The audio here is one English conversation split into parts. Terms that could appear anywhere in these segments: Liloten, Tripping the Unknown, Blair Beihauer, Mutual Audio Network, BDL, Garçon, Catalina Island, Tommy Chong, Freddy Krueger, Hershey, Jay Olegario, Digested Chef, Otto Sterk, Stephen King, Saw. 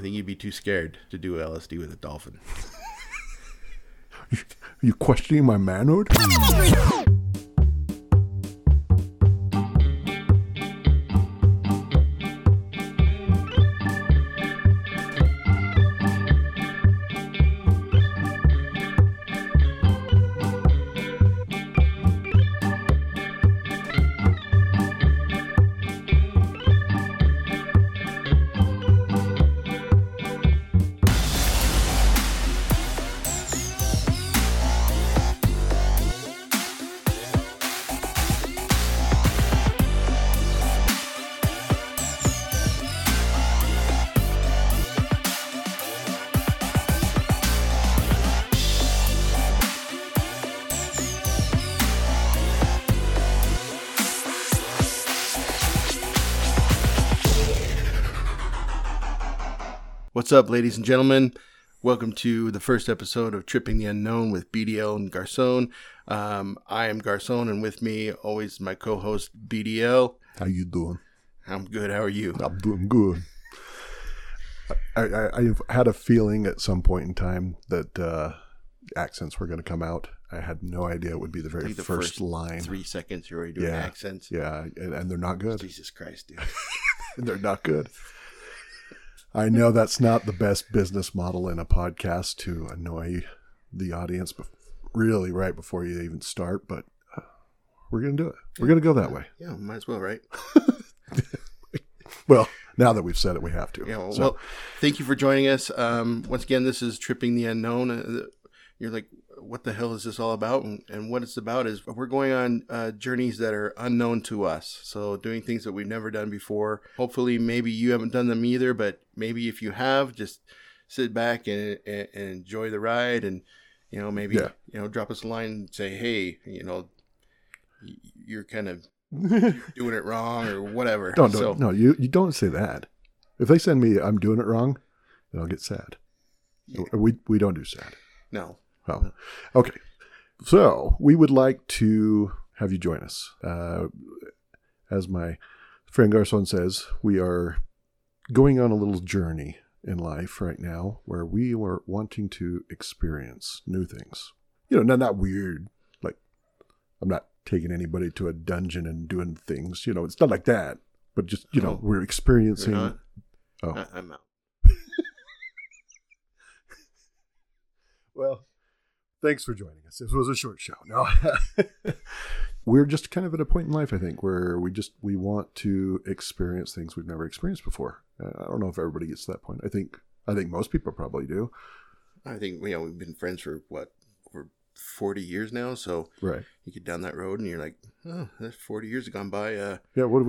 I think you'd be too scared to do LSD with a dolphin. You questioning my manhood? What's up, ladies and gentlemen? Welcome to the first episode of Tripping the Unknown with BDL and Garçon. I am Garçon, and with me always my co-host BDL. How you doing? I'm good. How are you? I'm doing good. I've had a feeling at some point in time that accents were going to come out. I had no idea it would be the very first line. 3 seconds you're already doing accents. Yeah, and they're not good. Jesus Christ, dude. They're not good. I know that's not the best business model in a podcast to annoy the audience, but really right before you even start, but we're going to do it. We're going to go that way. Yeah, might as well, right? Well, now that we've said it, we have to. Yeah, well, thank you for joining us. Once again, this is Tripping the Unknown. You're like, what the hell is this all about? And what it's about is we're going on journeys that are unknown to us. So doing things that we've never done before. Hopefully, maybe you haven't done them either, but maybe if you have, just sit back and enjoy the ride and, you know, maybe, you know, drop us a line and say, hey, you know, you're kind of doing it wrong or whatever. No, you don't say that. If they send me, I'm doing it wrong, then I'll get sad. Yeah. We don't do sad. No. Oh, okay. So we would like to have you join us. As my friend Garçon says, we are going on a little journey in life right now where we are wanting to experience new things. You know, not weird. Like, I'm not taking anybody to a dungeon and doing things. You know, it's not like that. But just, you know, we're experiencing. I'm out. Well, thanks for joining us. This was a short show. No, we're just kind of at a point in life, I think, where we want to experience things we've never experienced before. I don't know if everybody gets to that point. I think most people probably do. I think, you know, we've been friends for over 40 years now. So right, you get down that road and you're like, oh, that's 40 years have gone by. Yeah. What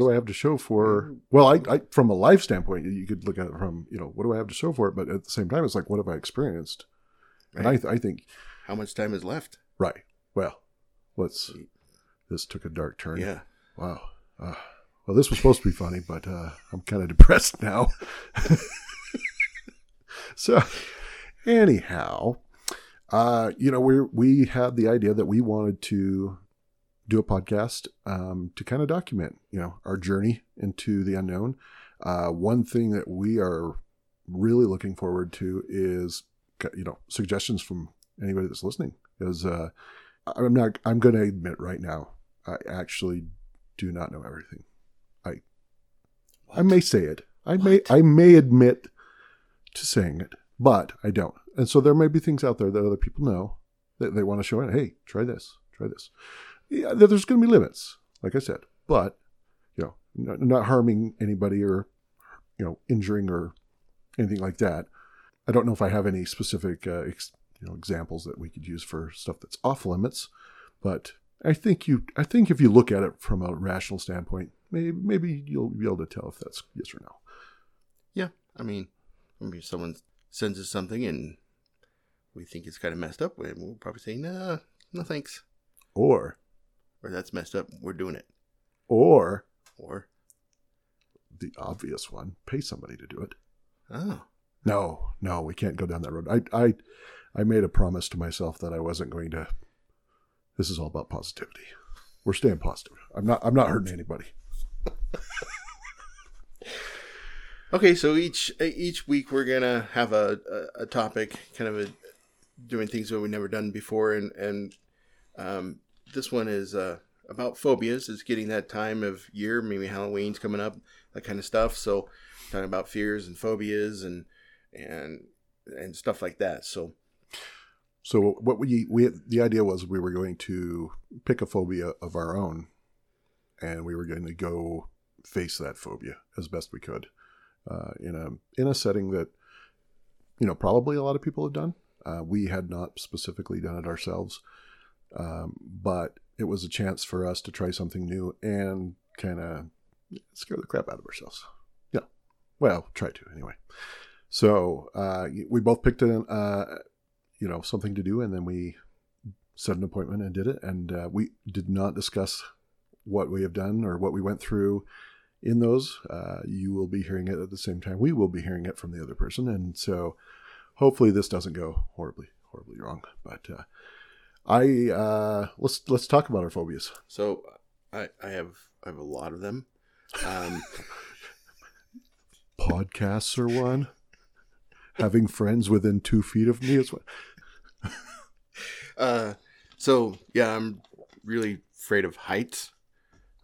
do I have to show for? Well, I from a life standpoint, you could look at it from, you know, what do I have to show for it? But at the same time, it's like, what have I experienced? Right. And I think... How much time is left? Right. Well, this took a dark turn. Yeah. Wow. Well, this was supposed to be funny, but I'm kind of depressed now. So, anyhow, you know, we had the idea that we wanted to do a podcast to kind of document, you know, our journey into the unknown. One thing that we are really looking forward to is... you know, suggestions from anybody that's listening, because I'm going to admit right now, I actually do not know everything. I may say it. I may admit to saying it, but I don't. And so there may be things out there that other people know that they want to show in. Hey, try this. Yeah, there's going to be limits, like I said, but you know, not harming anybody or, you know, injuring or anything like that. I don't know if I have any specific examples that we could use for stuff that's off limits, but I think if you look at it from a rational standpoint, maybe you'll be able to tell if that's yes or no. Yeah, I mean, maybe someone sends us something and we think it's kind of messed up, and we'll probably say no thanks, or that's messed up, we're doing it, or the obvious one, pay somebody to do it. Oh. No, we can't go down that road. I made a promise to myself that I wasn't going to. This is all about positivity. We're staying positive. I'm not hurting anybody. Okay, so each week we're gonna have a topic, kind of doing things that we've never done before, and this one is about phobias. It's getting that time of year, maybe Halloween's coming up, that kind of stuff. So talking about fears and phobias and stuff like that. So what we the idea was we were going to pick a phobia of our own, and we were going to go face that phobia as best we could. In a setting that, probably a lot of people have done. We had not specifically done it ourselves, but it was a chance for us to try something new and kind of scare the crap out of ourselves. Yeah. Well, try to anyway. So we both picked something to do, and then we set an appointment and did it. And we did not discuss what we have done or what we went through in those. You will be hearing it at the same time we will be hearing it from the other person, and so hopefully this doesn't go horribly wrong. But let's talk about our phobias. So I have a lot of them. Podcasts are one. Having friends within 2 feet of me is one. I'm really afraid of heights.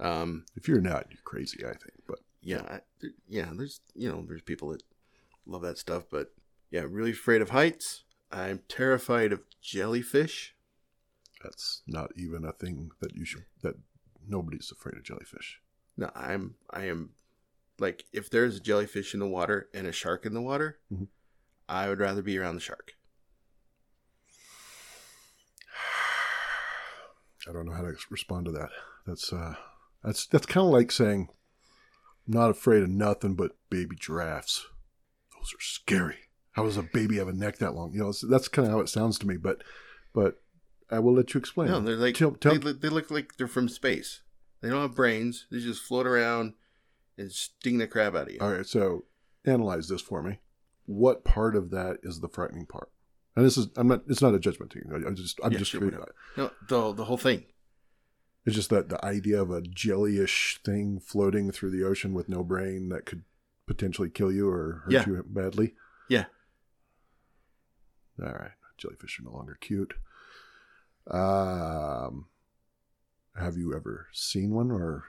If you're not, you're crazy, I think. But there's people that love that stuff. But yeah, really afraid of heights. I'm terrified of jellyfish. That's not even a thing that you should. That nobody's afraid of jellyfish. No, I am. Like, if there's a jellyfish in the water and a shark in the water, mm-hmm. I would rather be around the shark. I don't know how to respond to that. That's kind of like saying, I'm not afraid of nothing but baby giraffes. Those are scary. How does a baby have a neck that long? That's kind of how it sounds to me, but I will let you explain. No, they're like, they look like they're from space. They don't have brains. They just float around and sting the crap out of you. All right, so analyze this for me. What part of that is the frightening part? And this is, it's not a judgment thing. The whole thing. It's just that the idea of a jellyish thing floating through the ocean with no brain that could potentially kill you or hurt you badly. Yeah. All right. Jellyfish are no longer cute. Have you ever seen one or?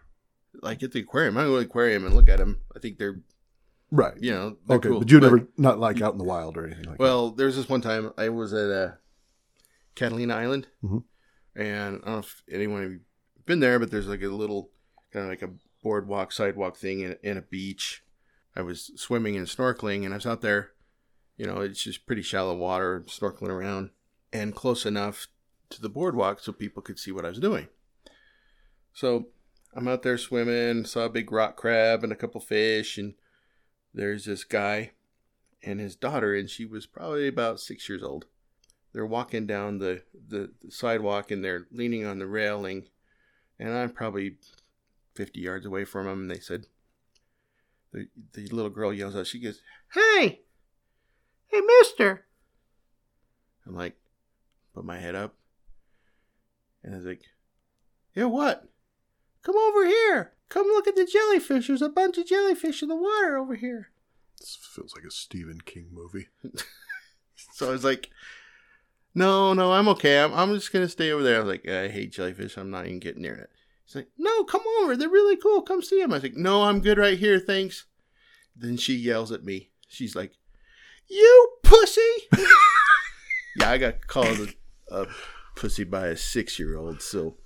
Like at the aquarium. I go to the aquarium and look at them. I think they're right. They're okay, cool. But never not like out in the wild or anything like that. Well, there's this one time I was at Catalina Island, mm-hmm. and I don't know if anyone have been there, but there's like a little kind of like a boardwalk, sidewalk thing in a beach. I was swimming and snorkeling, and I was out there. It's just pretty shallow water, snorkeling around, and close enough to the boardwalk so people could see what I was doing. So I'm out there swimming, saw a big rock crab and a couple fish, and there's this guy and his daughter, and she was probably about 6 years old. They're walking down the sidewalk, and they're leaning on the railing, and I'm probably 50 yards away from them, and they said, the little girl yells out, she goes, Hey, mister. I'm like, put my head up, and I was like, yeah, what? Come over here. Come look at the jellyfish. There's a bunch of jellyfish in the water over here. This feels like a Stephen King movie. So I was like, no, I'm okay. I'm just going to stay over there. I was like, I hate jellyfish. I'm not even getting near it. He's like, no, come over. They're really cool. Come see them. I was like, no, I'm good right here. Thanks. Then she yells at me. She's like, you pussy. Yeah, I got called a pussy by a 6-year-old, so.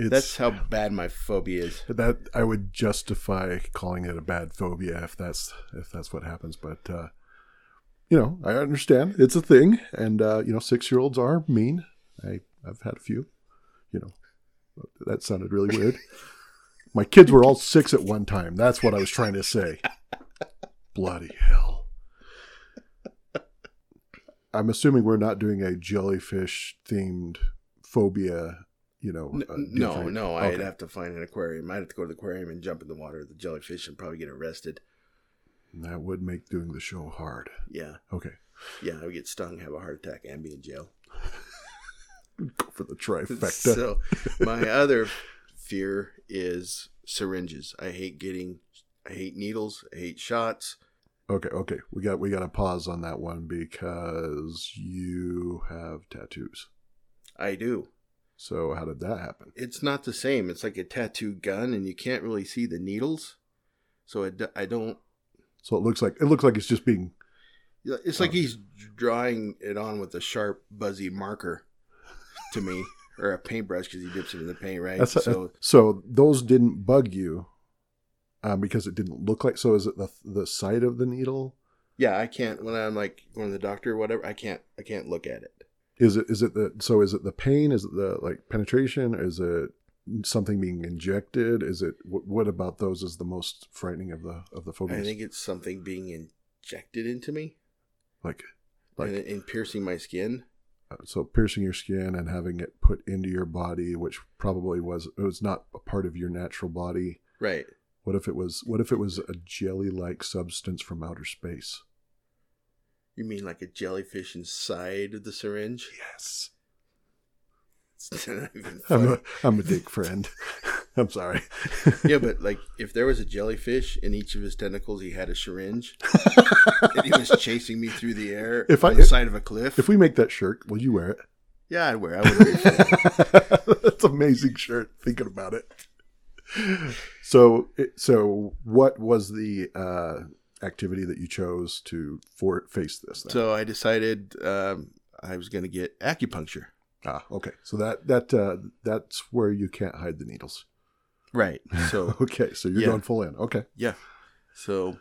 That's how bad my phobia is. That I would justify calling it a bad phobia if that's what happens. But I understand it's a thing, and 6-year-olds are mean. I've had a few. That sounded really weird. My kids were all 6 at one time. That's what I was trying to say. Bloody hell! I'm assuming we're not doing a jellyfish themed phobia. No, okay. I'd have to find an aquarium. I'd have to go to the aquarium and jump in the water with the jellyfish and probably get arrested. That would make doing the show hard. Yeah. Okay. Yeah, I would get stung, have a heart attack, and be in jail. Go for the trifecta. So, my other fear is syringes. I hate needles. I hate shots. Okay. We got to pause on that one because you have tattoos. I do. So how did that happen? It's not the same. It's like a tattoo gun, and you can't really see the needles. So I don't. So it looks like it's just being. It's like he's drawing it on with a sharp, buzzy marker, to me, or a paintbrush because he dips it in the paint, right? So those didn't bug you, because it didn't look like. So is it the side of the needle? Yeah, I can't. When I'm like going to the doctor or whatever, I can't look at it. Is it the pain? Is it the like penetration? Is it something being injected? Is it what about those is the most frightening of the phobias? I think it's something being injected into me. Like and piercing my skin. So piercing your skin and having it put into your body, which probably it was not a part of your natural body. Right. What if it was a jelly-like substance from outer space? You mean like a jellyfish inside of the syringe? Yes. It's not even funny. I'm a dick friend. I'm sorry. Yeah, but like if there was a jellyfish in each of his tentacles, he had a syringe, and he was chasing me through the air on the side of a cliff. If we make that shirt, will you wear it? Yeah, I'd wear it. I wouldn't it. That's an amazing shirt. Thinking about it. So what was the activity that you chose to face this thing? So I decided I was going to get acupuncture. Ah, okay. So that's where you can't hide the needles, right? So okay, so you're going full in. Okay, yeah. So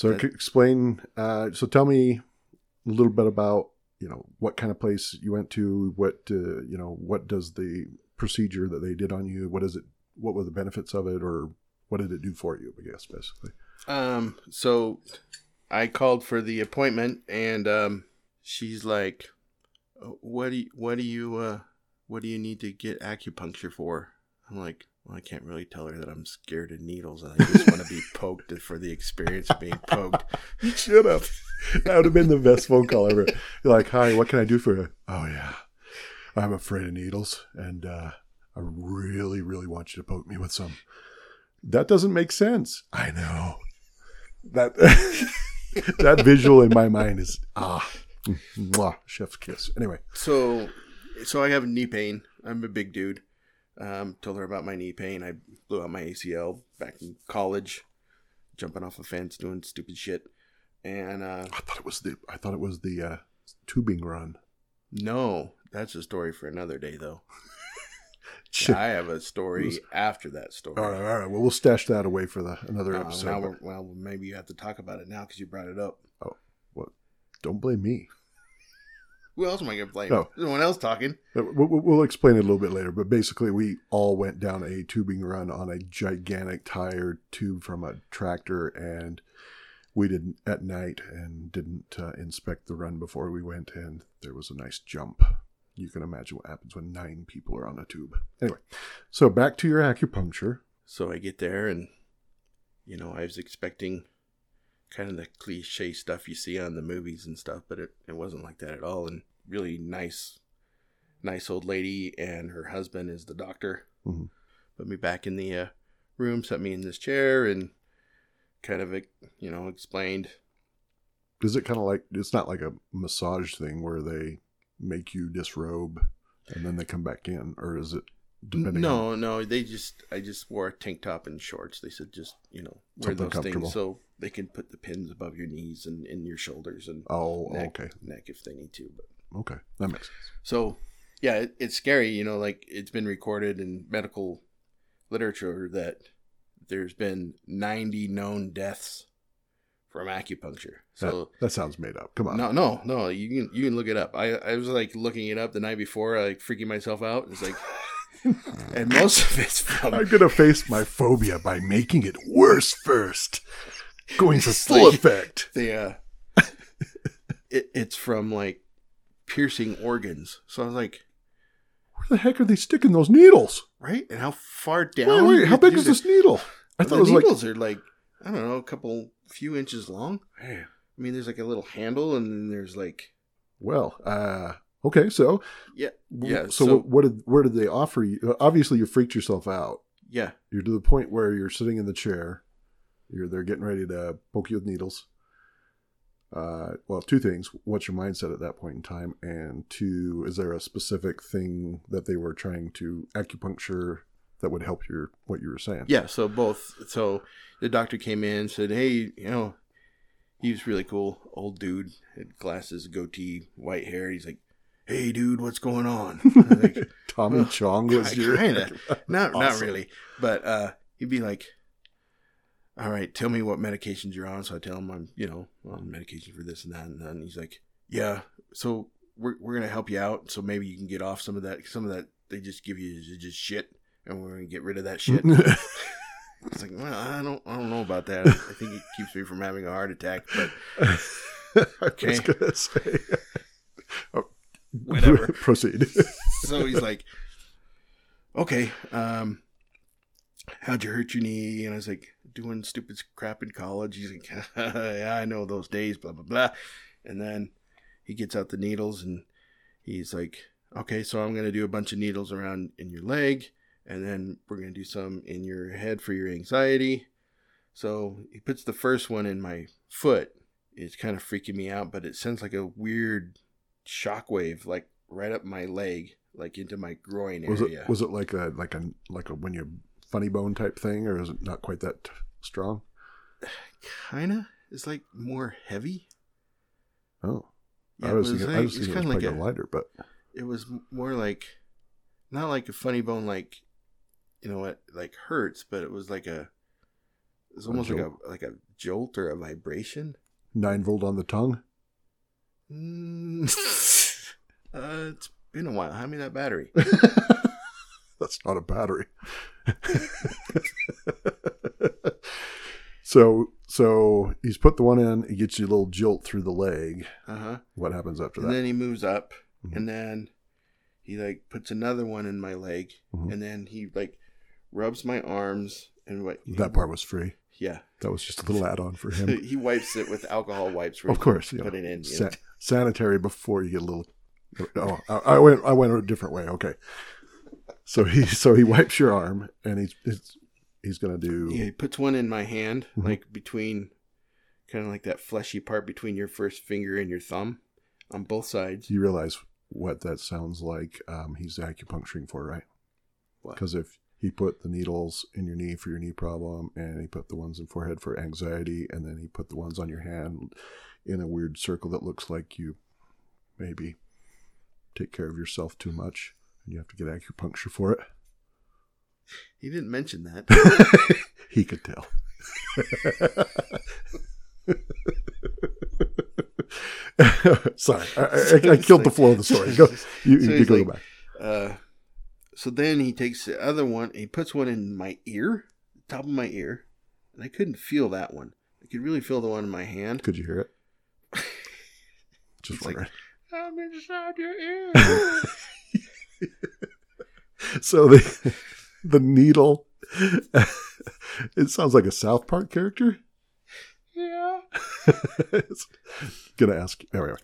explain. So tell me a little bit about what kind of place you went to. What what does the procedure that they did on you? What is it? What were the benefits of it, or what did it do for you? I guess basically. So I called for the appointment, and she's like, "What do you need to get acupuncture for?" I'm like, "Well, I can't really tell her that I'm scared of needles, and I just want to be poked for the experience of being poked." Shut up! That would have been the best phone call ever. You're like, "Hi, what can I do for you?" "Oh yeah, I'm afraid of needles, and I really, really want you to poke me with some." That doesn't make sense. I know. That visual in my mind is mwah, chef's kiss. Anyway. So I have knee pain. I'm a big dude. Told her about my knee pain. I blew out my ACL back in college, jumping off a fence, doing stupid shit. And I thought it was the tubing run. No, that's a story for another day though. Yeah, I have a story after that story. All right. Well, we'll stash that away for another episode. Maybe you have to talk about it now because you brought it up. Oh, well, don't blame me. Who else am I going to blame? No. There's no one else talking. We'll explain it a little bit later, but basically we all went down a tubing run on a gigantic tire tube from a tractor, and we didn't at night and didn't inspect the run before we went, and there was a nice jump. You can imagine what happens when 9 people are on a tube. Anyway, so back to your acupuncture. So I get there and, I was expecting kind of the cliche stuff you see on the movies and stuff, but it wasn't like that at all. And really nice old lady, and her husband is the doctor. Mm-hmm. Put me back in the room, set me in this chair, and kind of, explained. Is it kind of like, it's not like a massage thing where they make you disrobe and then they come back in, or is it depending? No, I just wore a tank top and shorts. They said just wear those things so they can put the pins above your knees and in your shoulders and neck if they need to. But okay, that makes sense. So yeah, it's scary. It's been recorded in medical literature that there's been 90 known deaths from acupuncture. So that sounds made up. Come on. No. You can look it up. I was like looking it up the night before, like freaking myself out. It's like, and most of it's from. I'm gonna face my phobia by making it worse first. Going for full effect. It's from like piercing organs. So I was like, where the heck are they sticking those needles? Right? And how far down? Wait, how big is this needle? I thought the needles are like, I don't know, a few inches long. I mean, there's like a little handle, and then there's like. Well, okay, so yeah. So where did they offer you? Obviously, you freaked yourself out. Yeah, you're to the point where you're sitting in the chair. They're getting ready to poke you with needles. well, two things. What's your mindset at that point in time? And two, is there a specific thing that they were trying to acupuncture that would help your, what you were saying? Yeah. So both. So the doctor came in and said, hey, you know, he was really cool. Old dude, had glasses, goatee, white hair. He's like, hey dude, what's going on? Like, Tommy Chong was your not really, but he'd be like, all right, tell me what medications you're on. So I tell him I'm, you know, on medication for this and that. And then he's like, yeah, so we're going to help you out. So maybe you can get off some of that they just give you is just shit. And we're going to get rid of that shit. It's like, well, I don't know about that. I think it keeps me from having a heart attack, but okay. I was going to say, oh, whatever. Proceed. So he's like, okay, how'd you hurt your knee? And I was like, doing stupid crap in college. He's like, yeah, I know those days, blah, blah, blah. And then he gets out the needles and he's like, okay, so I'm going to do a bunch of needles around in your leg. And then we're going to do some in your head for your anxiety. So he puts the first one in my foot. It's kind of freaking me out, but it sends like a weird shockwave, like right up my leg, like into my groin area. Was it like a when you funny bone type thing, or is it not quite that strong? Kinda. It's like more heavy. Oh, yeah, I was thinking it was like a lighter, but it was more like not like a funny bone, like you know what, like hurts, but it was like a. It was almost like a jolt or a vibration. 9 volt on the tongue. It's been a while. Hand me that battery. That's not a battery. So he's put the one in. It gets you a little jolt through the leg. Uh-huh. What happens after that? And then he moves up, mm-hmm. and then he like puts another one in my leg, mm-hmm. and then he like rubs my arms and what? That part was free. Yeah, that was just a little add-on for him. He wipes it with alcohol wipes. Of course, yeah. Put it in sanitary before you get a little. Oh, I went a different way. Okay. So he wipes your arm, and he's gonna do. Yeah, he puts one in my hand, mm-hmm. like between, kind of like that fleshy part between your first finger and your thumb, on both sides. You realize what that sounds like? He's acupuncturing for, right? Because if he put the needles in your knee for your knee problem, and he put the ones in forehead for anxiety, and then he put the ones on your hand in a weird circle that looks like you maybe take care of yourself too much. You have to get acupuncture for it. He didn't mention that. He could tell. Sorry. I killed the flow of the story. Go, you go like, back. So then he takes the other one. He puts one in my ear, the top of my ear. And I couldn't feel that one. I could really feel the one in my hand. Could you hear it? Just it's wondering. Like, I'm inside your ear. So the needle, it sounds like a South Park character. Yeah. It's gonna ask you. Anyway,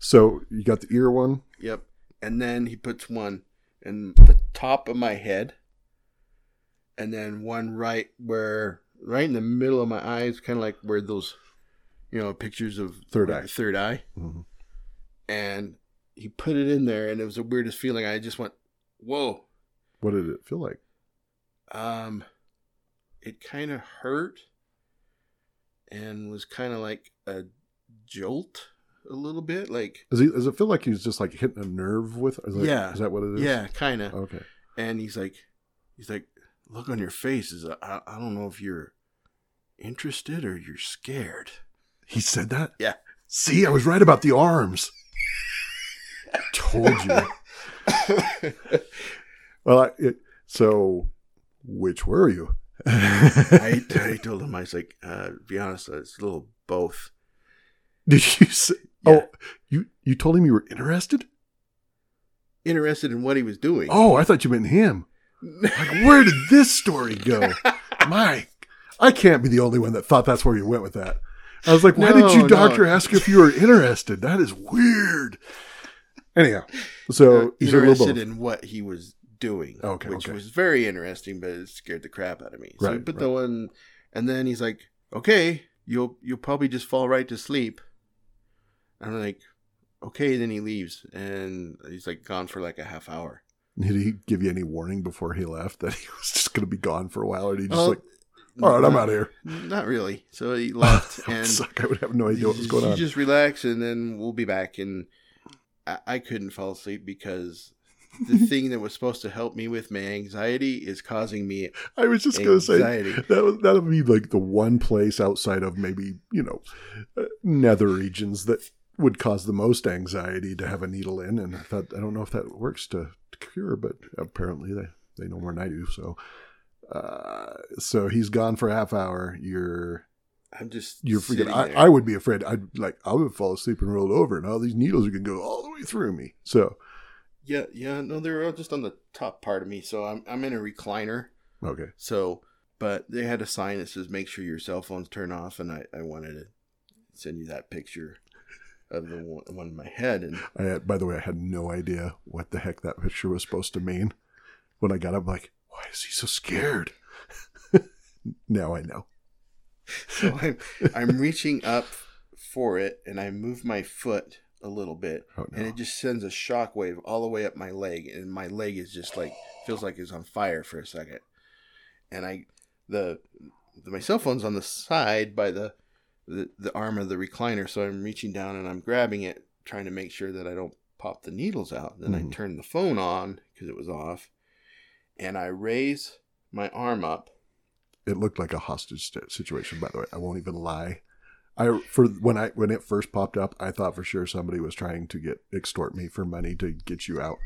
so you got the ear one. Yep. And then he puts one in the top of my head. And then one right in the middle of my eyes, kind of like where those, you know, pictures of third eye. Mm-hmm. And he put it in there, and it was the weirdest feeling. I just went, whoa. What did it feel like? It kind of hurt and was kind of like a jolt a little bit. Like, does it feel like he's just like hitting a nerve with? Is that what it is? Yeah, kind of. Okay. And he's like, look on your face. I don't know if you're interested or you're scared. He said that? Yeah. See, I was right about the arms. Told you. Well, so which were you? I told him, I was like, be honest, it's a little both. Did you say? Yeah. Oh, you told him you were interested? Interested in what he was doing. Oh, I thought you meant him. Like, where did this story go? Mike, I can't be the only one that thought that's where you went with that. I was like, why did you ask if you were interested? That is weird. Anyhow, so he's interested in what he was doing, which was very interesting, but it scared the crap out of me. So right, he put the one, and then he's like, okay, you'll probably just fall right to sleep. I'm like, okay. Then he leaves, and he's like gone for like a half hour. Did he give you any warning before he left that he was just going to be gone for a while? Or did he just all right, I'm out of here? Not really. So he left. And I would have no idea what was going on. You just relax, and then we'll be back. And I couldn't fall asleep because the thing that was supposed to help me with my anxiety is causing me anxiety. I was just going to say, that would be like the one place outside of maybe, nether regions that would cause the most anxiety to have a needle in. And I thought, I don't know if that works to cure, but apparently they know more than I do. So, so he's gone for a half hour. You're freaking. I would be afraid. I would fall asleep and roll over, and all these needles are gonna go all the way through me. So, yeah, no, they're all just on the top part of me. So I'm in a recliner. Okay. So, but they had a sign that says, "Make sure your cell phones turn off," and I wanted to send you that picture of the one in my head. And by the way, I had no idea what the heck that picture was supposed to mean. When I got up, like, why is he so scared? Now I know. So I'm reaching up for it, and I move my foot a little bit, and it just sends a shockwave all the way up my leg, and my leg is just like feels like it's on fire for a second. And my cell phone's on the side by the arm of the recliner, so I'm reaching down and I'm grabbing it, trying to make sure that I don't pop the needles out. Then I turn the phone on because it was off, and I raise my arm up. It looked like a hostage situation, by the way. I won't even lie. When it first popped up, I thought for sure somebody was trying to extort me for money to get you out.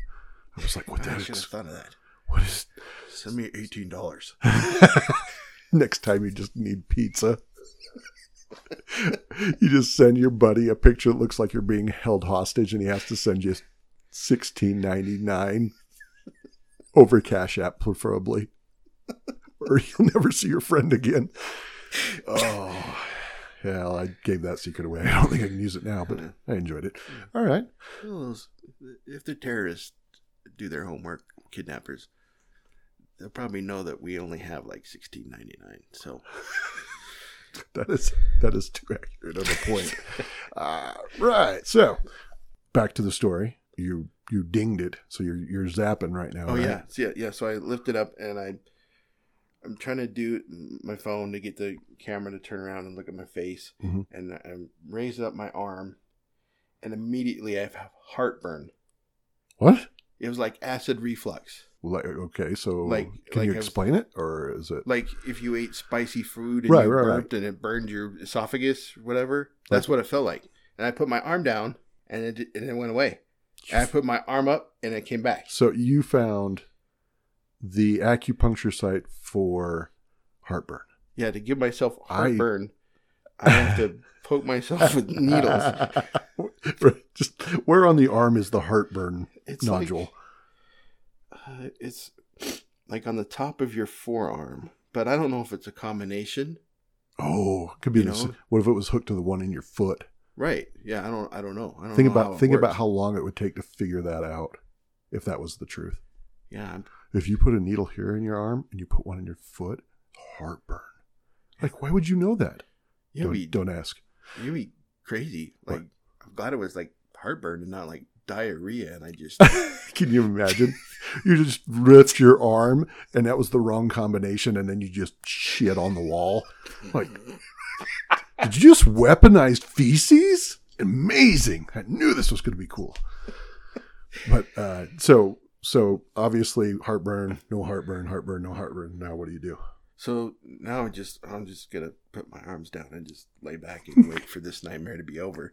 I was like, what the heck? I should have thought of that. What is? Send me $18. Next time you just need pizza. You just send your buddy a picture that looks like you're being held hostage, and he has to send you $16.99 over Cash App, preferably. Or you'll never see your friend again. Oh, hell, I gave that secret away. I don't think I can use it now, but I enjoyed it. All right. Well, if the terrorists do their homework, kidnappers, they'll probably know that we only have like $16.99. So that is too accurate of a point. Right. So back to the story. You dinged it, so you're zapping right now. Oh right? Yeah. So I lift it up, and I'm trying to do my phone to get the camera to turn around and look at my face. Mm-hmm. And I'm raising up my arm, and immediately I have heartburn. What? It was like acid reflux. Okay, so can you explain it? Or is it like if you ate spicy food and you burped and it burned your esophagus, whatever? That's what it felt like. And I put my arm down, and it went away. And I put my arm up, and it came back. So you found the acupuncture site for heartburn. Yeah, to give myself heartburn, I have to poke myself with needles. Just where on the arm is the heartburn nodule? It's like on the top of your forearm, but I don't know if it's a combination. Oh, it could be. What if it was hooked to the one in your foot? Right. Yeah, I don't know. I don't think know about how think works. About how long it would take to figure that out, if that was the truth. Yeah. If you put a needle here in your arm and you put one in your foot, heartburn. Like, why would you know that? Yeah, don't ask. You'd be crazy. Like, what? I'm glad it was like heartburn and not like diarrhea. And I just can you imagine? You just ripped your arm, and that was the wrong combination, and then you just shit on the wall. Like, did you just weaponize feces? Amazing! I knew this was going to be cool. But So obviously heartburn, no heartburn, heartburn, no heartburn. Now what do you do? So now I'm just going to put my arms down and just lay back and wait for this nightmare to be over.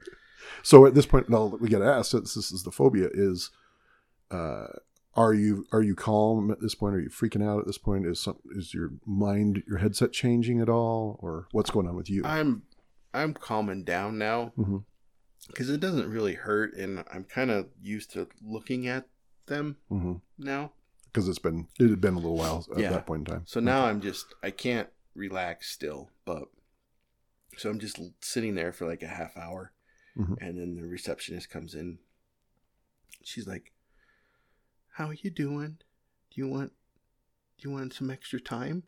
So at this point, now we got to ask, since this is the phobia, is are you calm at this point? Are you freaking out at this point? Is your mind, your headset changing at all, or what's going on with you? I'm calming down now because it doesn't really hurt, and I'm kind of used to looking at them now because it had been a little while at that point in time. So now I can't relax still, but so I'm just sitting there for like a half hour, and then the receptionist comes in. She's like, "How are you doing? Do you want some extra time?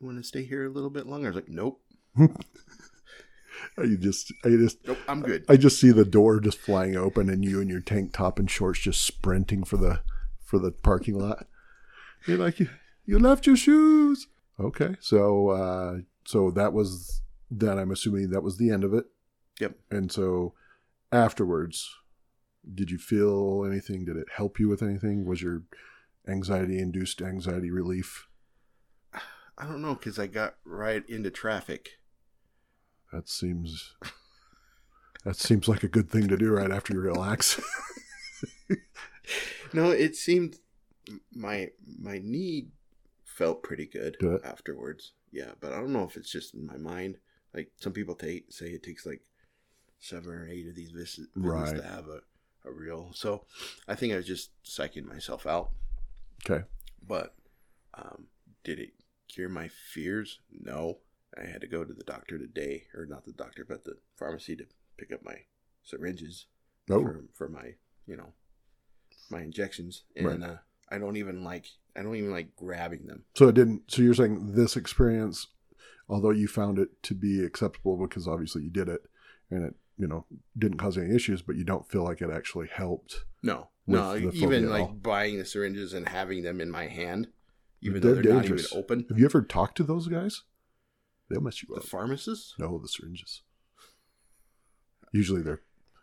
You want to stay here a little bit longer?" I was like, "Nope." Nope, I'm good. I just see the door just flying open, and you in your tank top and shorts just sprinting for the parking lot. You're like, you left your shoes. Okay, so that was then. I'm assuming that was the end of it. Yep. And so afterwards, did you feel anything? Did it help you with anything? Was your anxiety relief? I don't know, because I got right into traffic. That seems like a good thing to do right after you relax. No, it seemed my knee felt pretty good afterwards. Yeah, but I don't know if it's just in my mind. Like some people say it takes like 7 or 8 of these visits to have a real. So I think I was just psyching myself out. Okay. But did it cure my fears? No. I had to go to the doctor today, or not the doctor, but the pharmacy to pick up my syringes for my, my injections. And I don't even like grabbing them. So you're saying this experience, although you found it to be acceptable because obviously you did it and it, didn't cause any issues, but you don't feel like it actually helped. No, even like buying the syringes and having them in my hand, even though they're not even open. Have you ever talked to those guys? They'll mess you up. The pharmacists? No, the syringes. Usually they're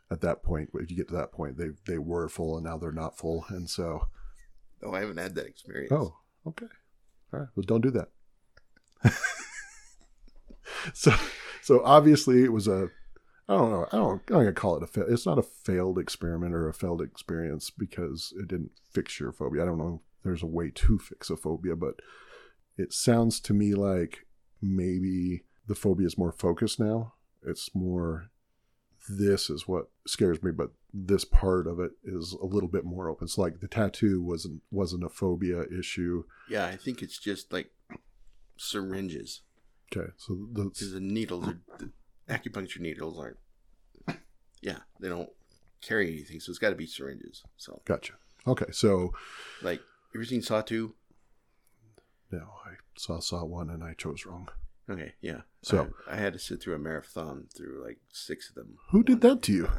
at that point. If you get to that point, they were full and now they're not full. And so. Oh, I haven't had that experience. Oh, okay. All right. Well, don't do that. So obviously it was a, I don't know. I'm going to call it it's not a failed experiment or a failed experience because it didn't fix your phobia. I don't know if there's a way to fix a phobia, but it sounds to me like maybe the phobia is more focused now. It's more, this is what scares me, but this part of it is a little bit more open. So like the tattoo wasn't a phobia issue. Yeah, I think it's just like syringes. Okay, so the needles, the acupuncture needles aren't. Yeah, they don't carry anything, so it's got to be syringes. So gotcha. Okay, so like you ever seen Saw 2? No, I saw one and I chose wrong. Okay, yeah. So I had to sit through a marathon through like 6 of them. Who did that to you?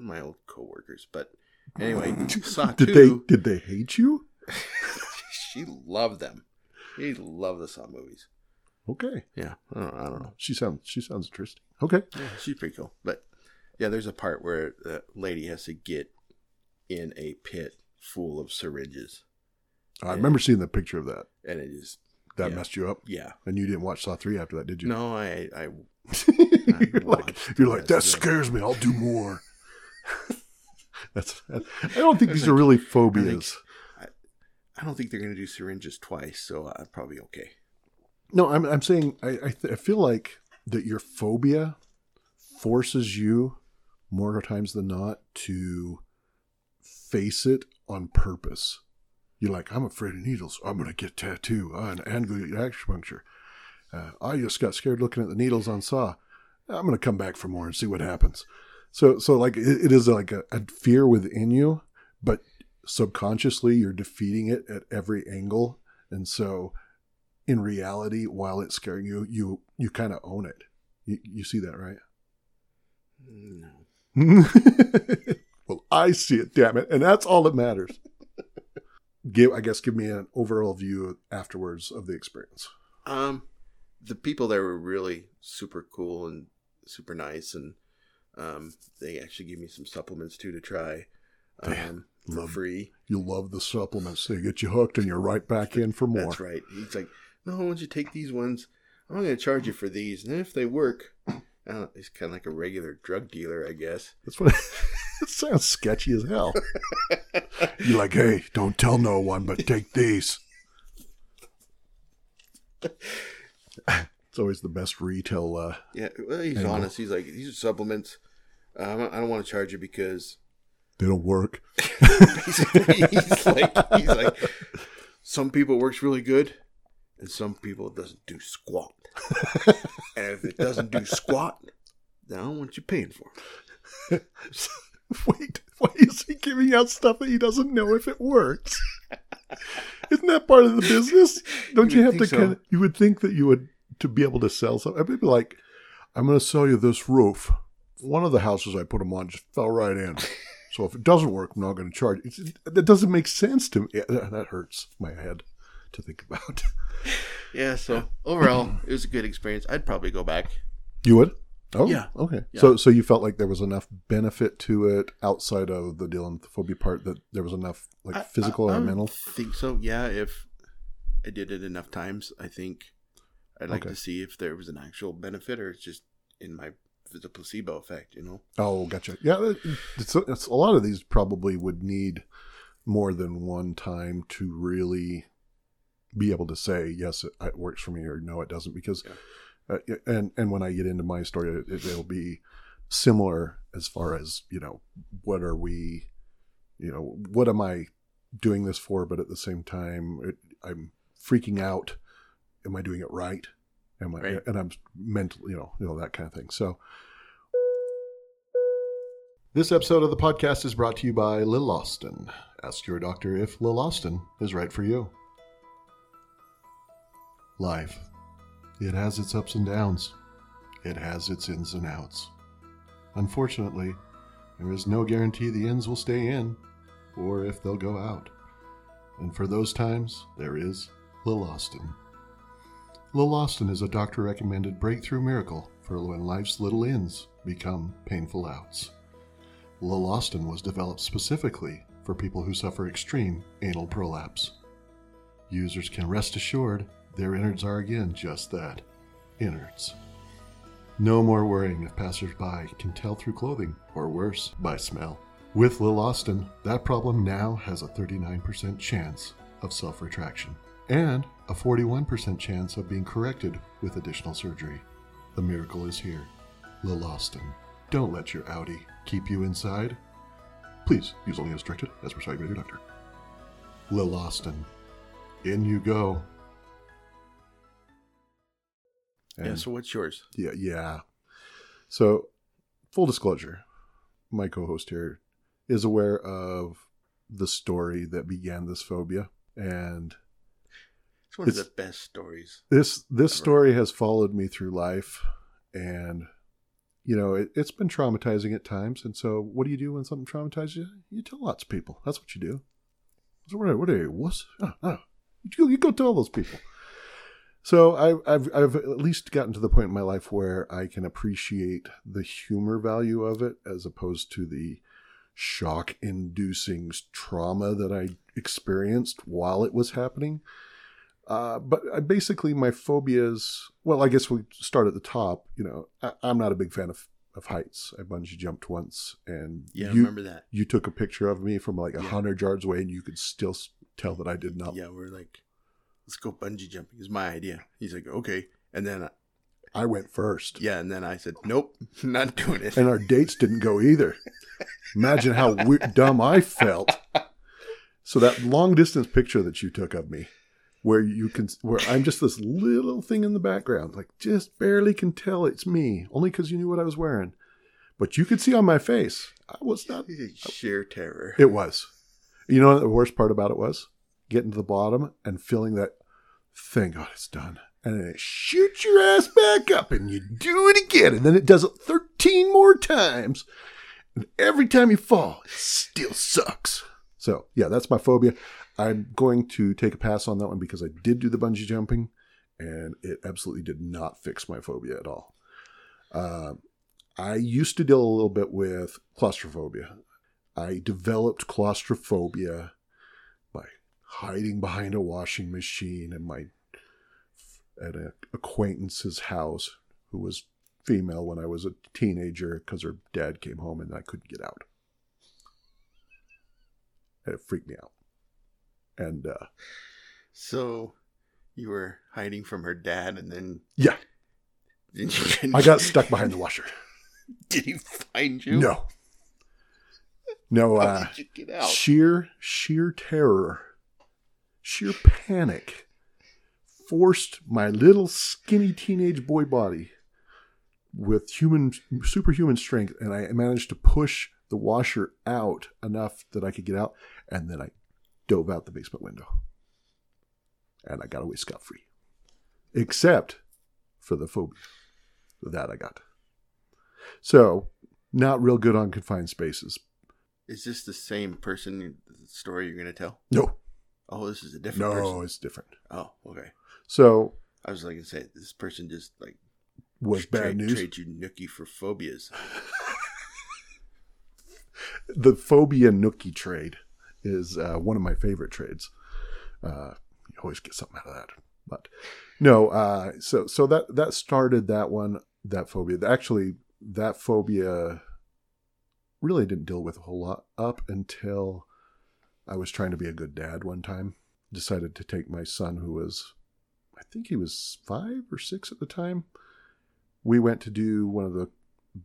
My old coworkers. But anyway, Saw 2. Did they hate you? She loved them. She loved the Saw movies. Okay. Yeah, I don't know. She sounds interesting. Okay. Yeah, she's pretty cool. But yeah, there's a part where the lady has to get in a pit full of syringes. I remember seeing the picture of that. And it is. That messed you up? Yeah. And you didn't watch Saw 3 after that, did you? No, I you're like, that scares me. I'll do more. I don't think these are really phobias. I don't think they're going to do syringes twice, so I'm probably okay. No, I'm saying I feel like that your phobia forces you more times than not to face it on purpose. You're like, I'm afraid of needles. I'm going to get tattoo and go get acupuncture. I just got scared looking at the needles on Saw. I'm going to come back for more and see what happens. So like it is like a fear within you, but subconsciously you're defeating it at every angle. And so in reality, while it's scaring you, you kind of own it. You see that, right? No. Well, I see it, damn it. And that's all that matters. Give me an overall view afterwards of the experience. The people there were really super cool and super nice, and they actually gave me some supplements too to try for free. You love the supplements; they get you hooked, and you're right back in for more. That's right. He's like, "No, once you take these ones, I'm going to charge you for these, and if they work, he's kind of like a regular drug dealer, I guess." That's what. It sounds sketchy as hell. You're like, hey, don't tell no one, but take these. It's always the best retail. Yeah, well, he's honest. He's like, these are supplements. I don't want to charge you because they don't work. Basically, he's like, some people it works really good, and some people it doesn't do squat. And if it doesn't do squat, then I don't want you paying for it. Wait, why is he giving out stuff that he doesn't know if it works? Isn't that part of the business? Don't you have to kind of, you would think that you would, to be able to sell something. I'd be like, I'm going to sell you this roof. One of the houses I put them on just fell right in. So if it doesn't work, I'm not going to charge. That doesn't make sense to me. That hurts my head to think about. Yeah, so overall, it was a good experience. I'd probably go back. You would? Oh, yeah. Okay. Yeah. So you felt like there was enough benefit to it outside of the dealing with the phobia part, that there was enough like physical or mental? I think so, yeah. If I did it enough times, I think I'd like to see if there was an actual benefit or it's just in my the placebo effect, you know? Oh, gotcha. Yeah, it's a lot of these probably would need more than one time to really be able to say, yes, it works for me, or no, it doesn't, because... Yeah. And when I get into my story, it'll be similar as far as, you know, what are we, you know, what am I doing this for? But at the same time, I'm freaking out. Am I doing it right? Am I? Right. And I'm mentally, you know, that kind of thing. So this episode of the podcast is brought to you by Liloten. Ask your doctor if Liloten is right for you. Life. It has its ups and downs. It has its ins and outs. Unfortunately, there is no guarantee the ins will stay in, or if they'll go out. And for those times, there is Liloten. Liloten is a doctor-recommended breakthrough miracle for when life's little ins become painful outs. Liloten was developed specifically for people who suffer extreme anal prolapse. Users can rest assured their innards are again just that, innards. No more worrying if passersby can tell through clothing, or worse, by smell. With Liloten, that problem now has a 39% chance of self-retraction and a 41% chance of being corrected with additional surgery. The miracle is here. Liloten. Don't let your outie keep you inside. Please use only as directed, as prescribed by your doctor. Liloten. In you go. And, yeah, so what's yours? Yeah. So, full disclosure, my co-host here is aware of the story that began this phobia, and it's one of the best stories. This story has followed me through life, and you know it's been traumatizing at times. And so, what do you do when something traumatizes you? You tell lots of people. That's what you do. So what are you? What's? Oh. You go tell those people. So I've at least gotten to the point in my life where I can appreciate the humor value of it as opposed to the shock-inducing trauma that I experienced while it was happening. But my phobias, well, I guess we start at the top. You know, I'm not a big fan of heights. I bungee jumped once, and yeah, I remember that. You took a picture of me from like 100 yards away, and you could still tell that I did not. Yeah, we're like... Let's go bungee jumping is my idea. He's like, okay. And then I went first. Yeah. And then I said, nope, not doing it. And our dates didn't go either. Imagine how dumb I felt. So that long distance picture that you took of me where I'm just this little thing in the background, like just barely can tell it's me only because you knew what I was wearing, but you could see on my face. I was not sheer terror. It was, you know, what the worst part about it was? Getting to the bottom and feeling that, thank God it's done. And then it shoots your ass back up and you do it again. And then it does it 13 more times. And every time you fall, it still sucks. So, yeah, that's my phobia. I'm going to take a pass on that one because I did do the bungee jumping. And it absolutely did not fix my phobia at all. I used to deal a little bit with claustrophobia. I developed claustrophobia hiding behind a washing machine at an acquaintance's house who was female when I was a teenager because her dad came home and I couldn't get out. And it freaked me out. And so you were hiding from her dad and then... Yeah. I got stuck behind the washer. Did he find you? No. How did you get out? Sheer terror. Sheer panic forced my little skinny teenage boy body with superhuman strength, and I managed to push the washer out enough that I could get out, and then I dove out the basement window. And I got away scot-free. Except for the phobia that I got. So not real good on confined spaces. Is this the same person story you're going to tell? No. Oh, this is a different person? No, it's different. Oh, okay. So I was like, this person just like was bad news. Trade you nookie for phobias. The phobia nookie trade is one of my favorite trades. You always get something out of that. But no, so that started that one, that phobia. Actually, that phobia really didn't deal with a whole lot up until I was trying to be a good dad one time. Decided to take my son, who was, I think he was 5 or 6 at the time. We went to do one of the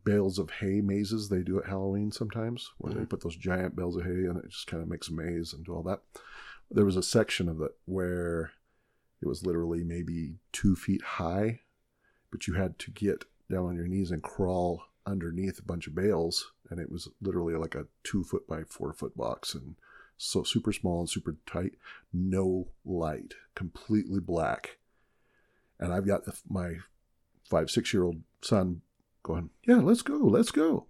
bales of hay mazes they do at Halloween sometimes, where they put those giant bales of hay and it just kind of makes a maze and do all that. There was a section of it where it was literally maybe 2 feet high, but you had to get down on your knees and crawl underneath a bunch of bales. And it was literally like a 2-foot by 4-foot box. And so super small and super tight, no light, completely black. And I've got my 5-6-year-old son going, yeah, let's go.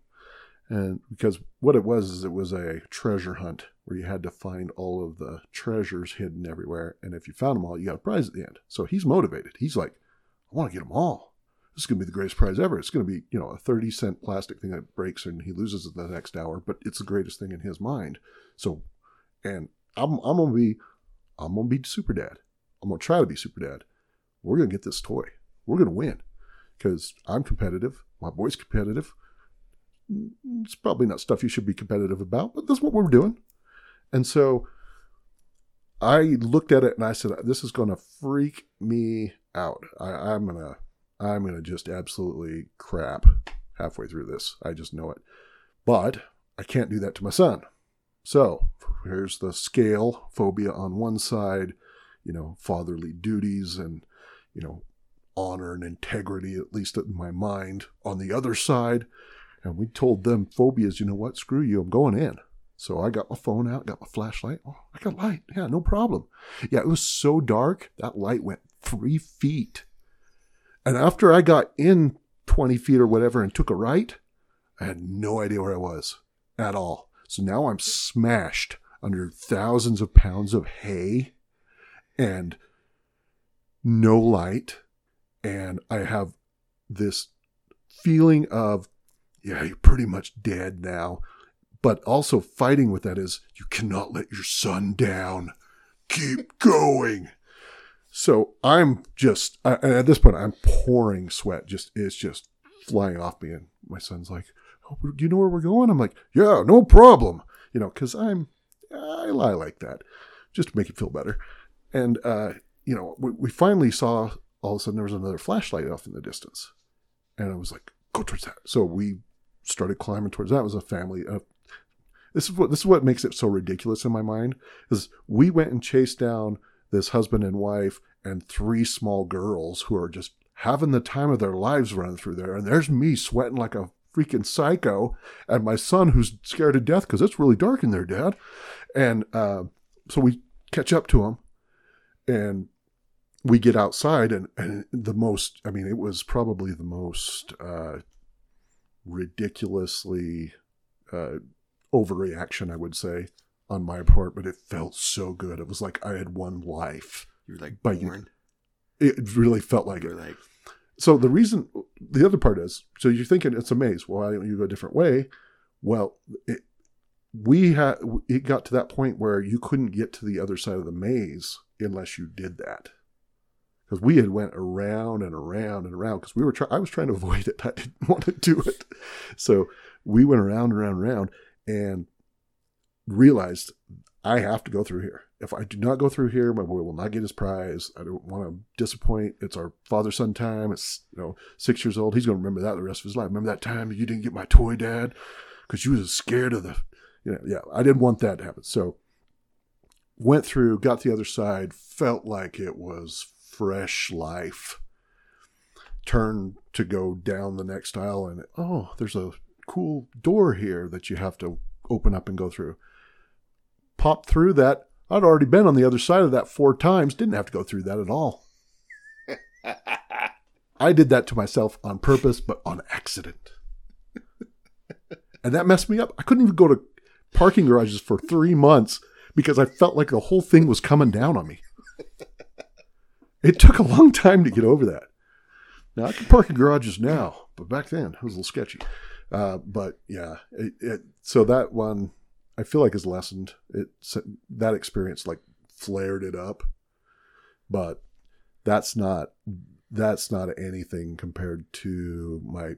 And because what it was is it was a treasure hunt where you had to find all of the treasures hidden everywhere. And if you found them all, you got a prize at the end. So he's motivated. He's like, I want to get them all. This is going to be the greatest prize ever. It's going to be, a 30-cent plastic thing that breaks and he loses it the next hour, but it's the greatest thing in his mind. So, and I'm going to be super dad. I'm going to try to be super dad. We're going to get this toy. We're going to win because I'm competitive. My boy's competitive. It's probably not stuff you should be competitive about, but that's what we're doing. And so I looked at it and I said, this is going to freak me out. I'm going to just absolutely crap halfway through this. I just know it, but I can't do that to my son. So here's the scale, phobia on one side, fatherly duties and, honor and integrity, at least in my mind, on the other side. And we told them phobias, you know what? Screw you. I'm going in. So I got my phone out, got my flashlight. Oh, I got light. Yeah, no problem. Yeah, it was so dark. That light went 3 feet. And after I got in 20 feet or whatever and took a right, I had no idea where I was at all. So now I'm smashed under thousands of pounds of hay and no light. And I have this feeling of, yeah, you're pretty much dead now. But also fighting with that is, you cannot let your son down. Keep going. So I'm just, and at this point, I'm pouring sweat. It's just flying off me. And my son's like, oh, do you know where we're going? I'm like, yeah, no problem. Because I lie like that just to make it feel better. And, we finally saw, all of a sudden, there was another flashlight off in the distance. And I was like, go towards that. So we started climbing towards that. It was a family. This is what makes it so ridiculous in my mind is we went and chased down this husband and wife and 3 small girls who are just having the time of their lives running through there. And there's me sweating like a freaking psycho and my son who's scared to death because it's really dark in there, Dad. And so we catch up to him and we get outside and it was probably the most ridiculously overreaction, I would say, on my part, but it felt so good. It was like I had won life. You were like born. It really felt like it. Like... So the other part is, so you're thinking it's a maze. Well, why don't you go a different way? Well, it got to that point where you couldn't get to the other side of the maze unless you did that. Because we had went around and around and around because I was trying to avoid it. I didn't want to do it. So we went around and around and around and realized I have to go through here. If I do not go through here, my boy will not get his prize. I don't want to disappoint. It's our father-son time. It's 6 years old. He's going to remember that the rest of his life. Remember that time you didn't get my toy, Dad? Because you was scared of I didn't want that to happen. So went through, got the other side, felt like it was fresh life. Turn to go down the next aisle and there's a cool door here that you have to open up and go through. Pop through that. I'd already been on the other side of that 4 times. Didn't have to go through that at all. I did that to myself on purpose, but on accident. And that messed me up. I couldn't even go to parking garages for 3 months because I felt like the whole thing was coming down on me. It took a long time to get over that. Now, I can park in garages now, but back then, it was a little sketchy. But yeah, so that one, I feel like, has lessened. That experience, like, flared it up. But that's not anything compared to my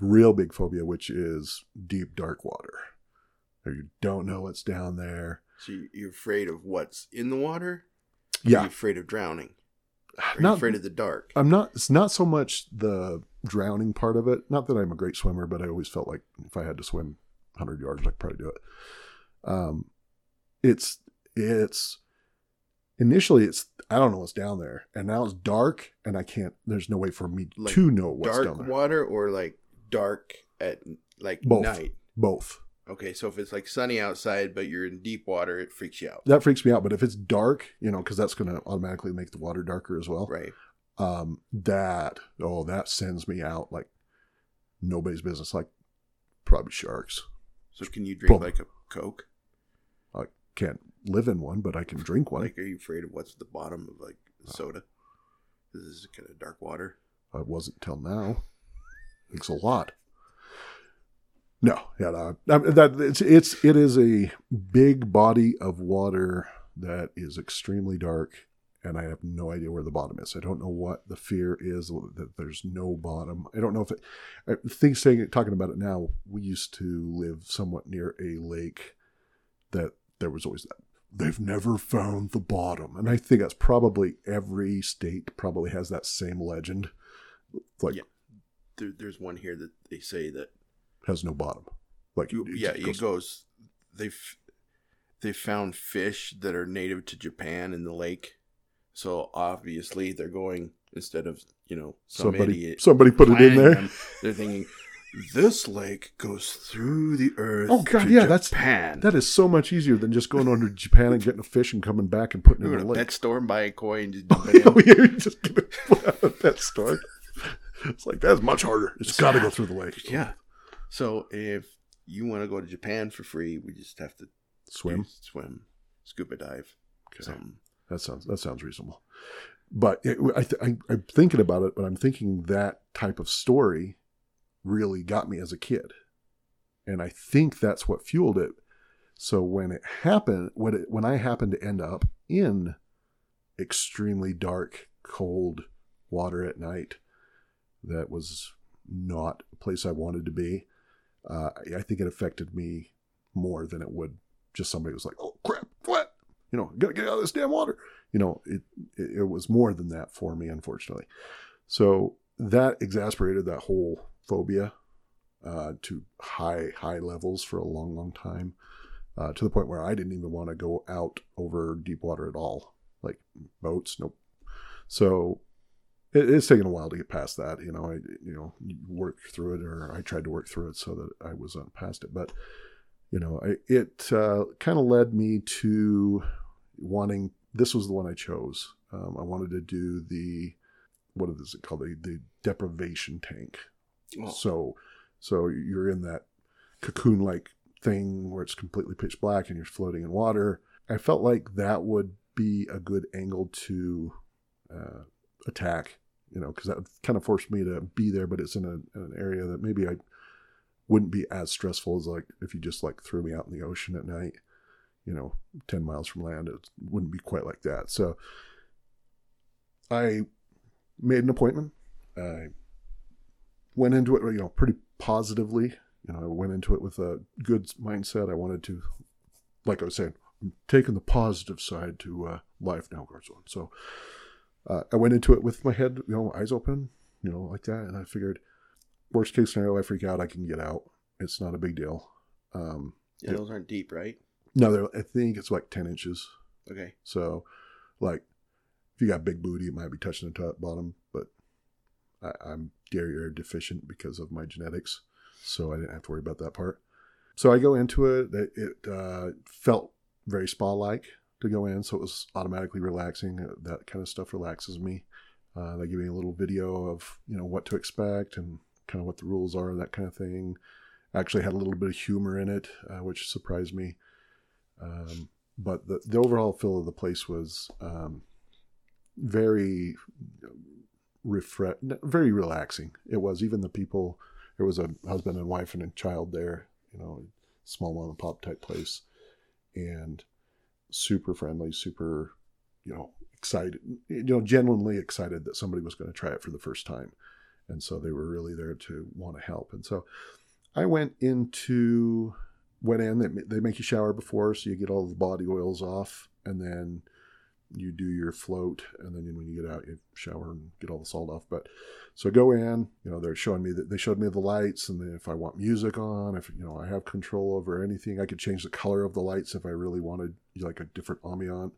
real big phobia, which is deep, dark water. You don't know what's down there. So you're afraid of what's in the water? Yeah. Are you afraid of drowning? Are you afraid of the dark? I'm not. It's not so much the drowning part of it. Not that I'm a great swimmer, but I always felt like if I had to swim 100 yards, I could probably do it. It's initially I don't know what's down there, and now it's dark, and I can't. There's no way for me like to know what's down there. Dark water or like dark at like both, night. Both. Okay, so if it's like sunny outside, but you're in deep water, it freaks you out. That freaks me out. But if it's dark, because that's going to automatically make the water darker as well. Right. That sends me out like nobody's business, like probably sharks. So can you drink like a Coke? I can't live in one, but I can drink one. Like, are you afraid of what's at the bottom of like soda? This is kind of dark water. I wasn't till now. It's a lot. It is a big body of water that is extremely dark, and I have no idea where the bottom is. I don't know what the fear is that there's no bottom. I don't know if it. Talking about it now, we used to live somewhat near a lake that there was always that they've never found the bottom, and I think that's probably every state probably has that same legend. Like, yeah, there's one here that they say that has no bottom. Like, it goes. They found fish that are native to Japan in the lake, so obviously they're going, instead of somebody put it in there. They're thinking this lake goes through the earth. Oh God, yeah, Japan. That is so much easier than just going under Japan and getting a fish and coming back and putting it in the lake. Pet store and buy a koi and just dump it in. You're just gonna put out a pet store. It's like, that's much harder. It's got to go through the lake. Yeah. So if you want to go to Japan for free, we just have to swim, scuba dive. Okay. Something. That sounds reasonable. But I'm thinking about it, but I'm thinking that type of story really got me as a kid. And I think that's what fueled it. So when it happened, when I happened to end up in extremely dark, cold water at night, that was not a place I wanted to be. I think it affected me more than it would just somebody was like, oh crap, what? I gotta get out of this damn water. It was more than that for me, unfortunately. So that exasperated that whole phobia to high levels for a long, long time, to the point where I didn't even want to go out over deep water at all. Like boats, nope. So it's taken a while to get past that, work through it, or I tried to work through it so that I was past it. But, it kind of led me to wanting, this was the one I chose. I wanted to do the deprivation tank. Oh. So you're in that cocoon-like thing where it's completely pitch black and you're floating in water. I felt like that would be a good angle to, attack, because that would kind of force me to be there, but it's in an area that maybe I wouldn't be as stressful as like if you just like threw me out in the ocean at night, 10 miles from land. It wouldn't be quite like that. So I made an appointment. I went into it, pretty positively. I went into it with a good mindset. I wanted to, like I was saying, I'm taking the positive side to life now, Garçon. So I went into it with my head, eyes open, like that. And I figured, worst case scenario, I freak out. I can get out. It's not a big deal. Those aren't deep, right? No, I think it's like 10 inches. Okay. So, like, if you got big booty, it might be touching the top bottom. But I'm dairy air deficient because of my genetics. So I didn't have to worry about that part. So I go into it. It felt very spa-like to go in, so it was automatically relaxing. That kind of stuff relaxes me. They give me a little video of what to expect and kind of what the rules are, that kind of thing. Actually had a little bit of humor in it, which surprised me. But the overall feel of the place was very relaxing. It was, even the people, there was a husband and wife and a child there, you know, small mom and pop type place, and super friendly, super, you know, excited, you know, genuinely excited that somebody was going to try it for the first time. And so they were really there to want to help. And so I went in, they make you shower before, so you get all the body oils off, and then you do your float, and then when you get out, you shower and get all the salt off. But so go in, you know, they showed me the lights, and then if I want music on, if, you know, I have control over anything, I could change the color of the lights if I really wanted, like, a different ambient.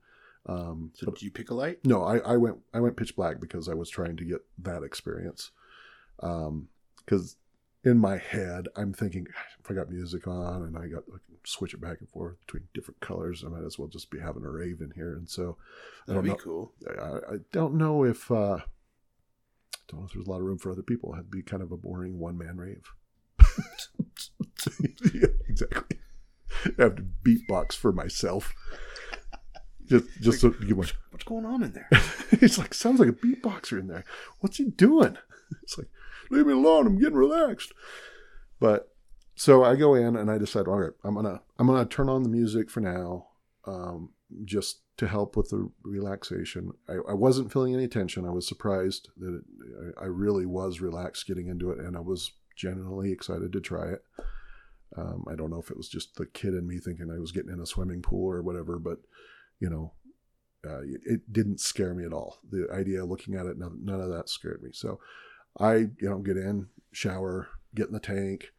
So did you pick a light? No, I went pitch black because I was trying to get that experience. Because in my head, I'm thinking, if I got music on and I got like switch it back and forth between different colors, I might as well just be having a rave in here. And so that'd be cool. I don't know if if there's a lot of room for other people. It'd be kind of a boring one-man rave. Yeah, exactly. I have to beatbox for myself. Just like, so you watch. What's going on in there? It's like, sounds like a beatboxer in there. What's he doing? It's like, leave me alone, I'm getting relaxed. But so I go in and I decide, all right, I'm gonna turn on the music for now, just to help with the relaxation. I wasn't feeling any tension. I was surprised that I really was relaxed getting into it, and I was genuinely excited to try it. I don't know if it was just the kid in me thinking I was getting in a swimming pool or whatever, but you know, it didn't scare me at all. The idea of looking at it, none of that scared me. So I, get in, shower, get in the tank,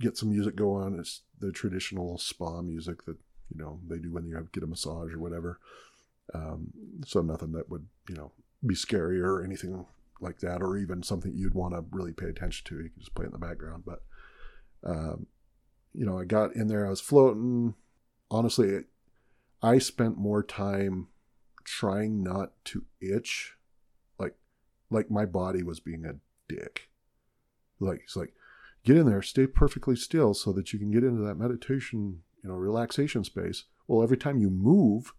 get some music going. It's the traditional spa music that, they do when you get a massage or whatever. So nothing that would, be scary or anything like that, or even something you'd want to really pay attention to. You can just play it in the background. But, I got in there, I was floating. Honestly, I spent more time trying not to itch. Like my body was being a dick. Like, it's like, get in there, stay perfectly still so that you can get into that meditation, relaxation space. Well, every time you move,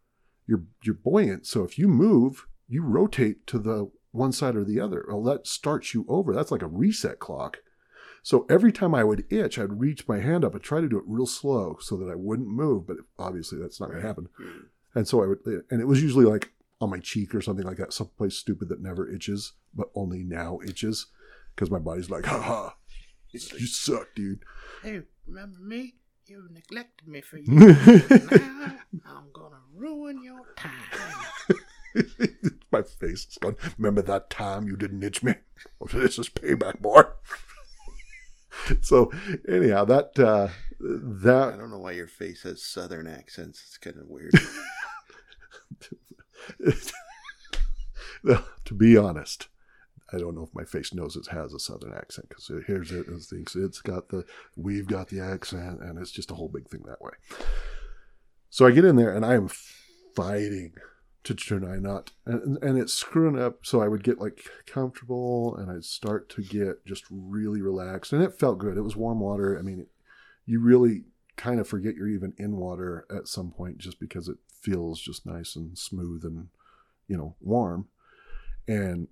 you're buoyant. So if you move, you rotate to the one side or the other. Well, that starts you over. That's like a reset clock. So every time I would itch, I'd reach my hand up and try to do it real slow so that I wouldn't move. But obviously that's not going to happen. And so it was usually like on my cheek or something like that, someplace stupid that never itches, but only now itches, because my body's like, ha, you suck, dude. Hey, remember me? You neglected me for years. Now I'm going to ruin your time. My face is going, remember that time you didn't itch me? This is payback, boy. So anyhow, that I don't know why your face has southern accents. It's kind of weird. To be honest, I don't know if my face knows it has a southern accent, because it hears it and thinks we've got the accent, and it's just a whole big thing that way. So I get in there and I am fighting to try not, and it's screwing up. So I would get like comfortable and I'd start to get just really relaxed, and it felt good. It was warm water. I mean, you really kind of forget you're even in water at some point, just because it feels just nice and smooth and, warm. And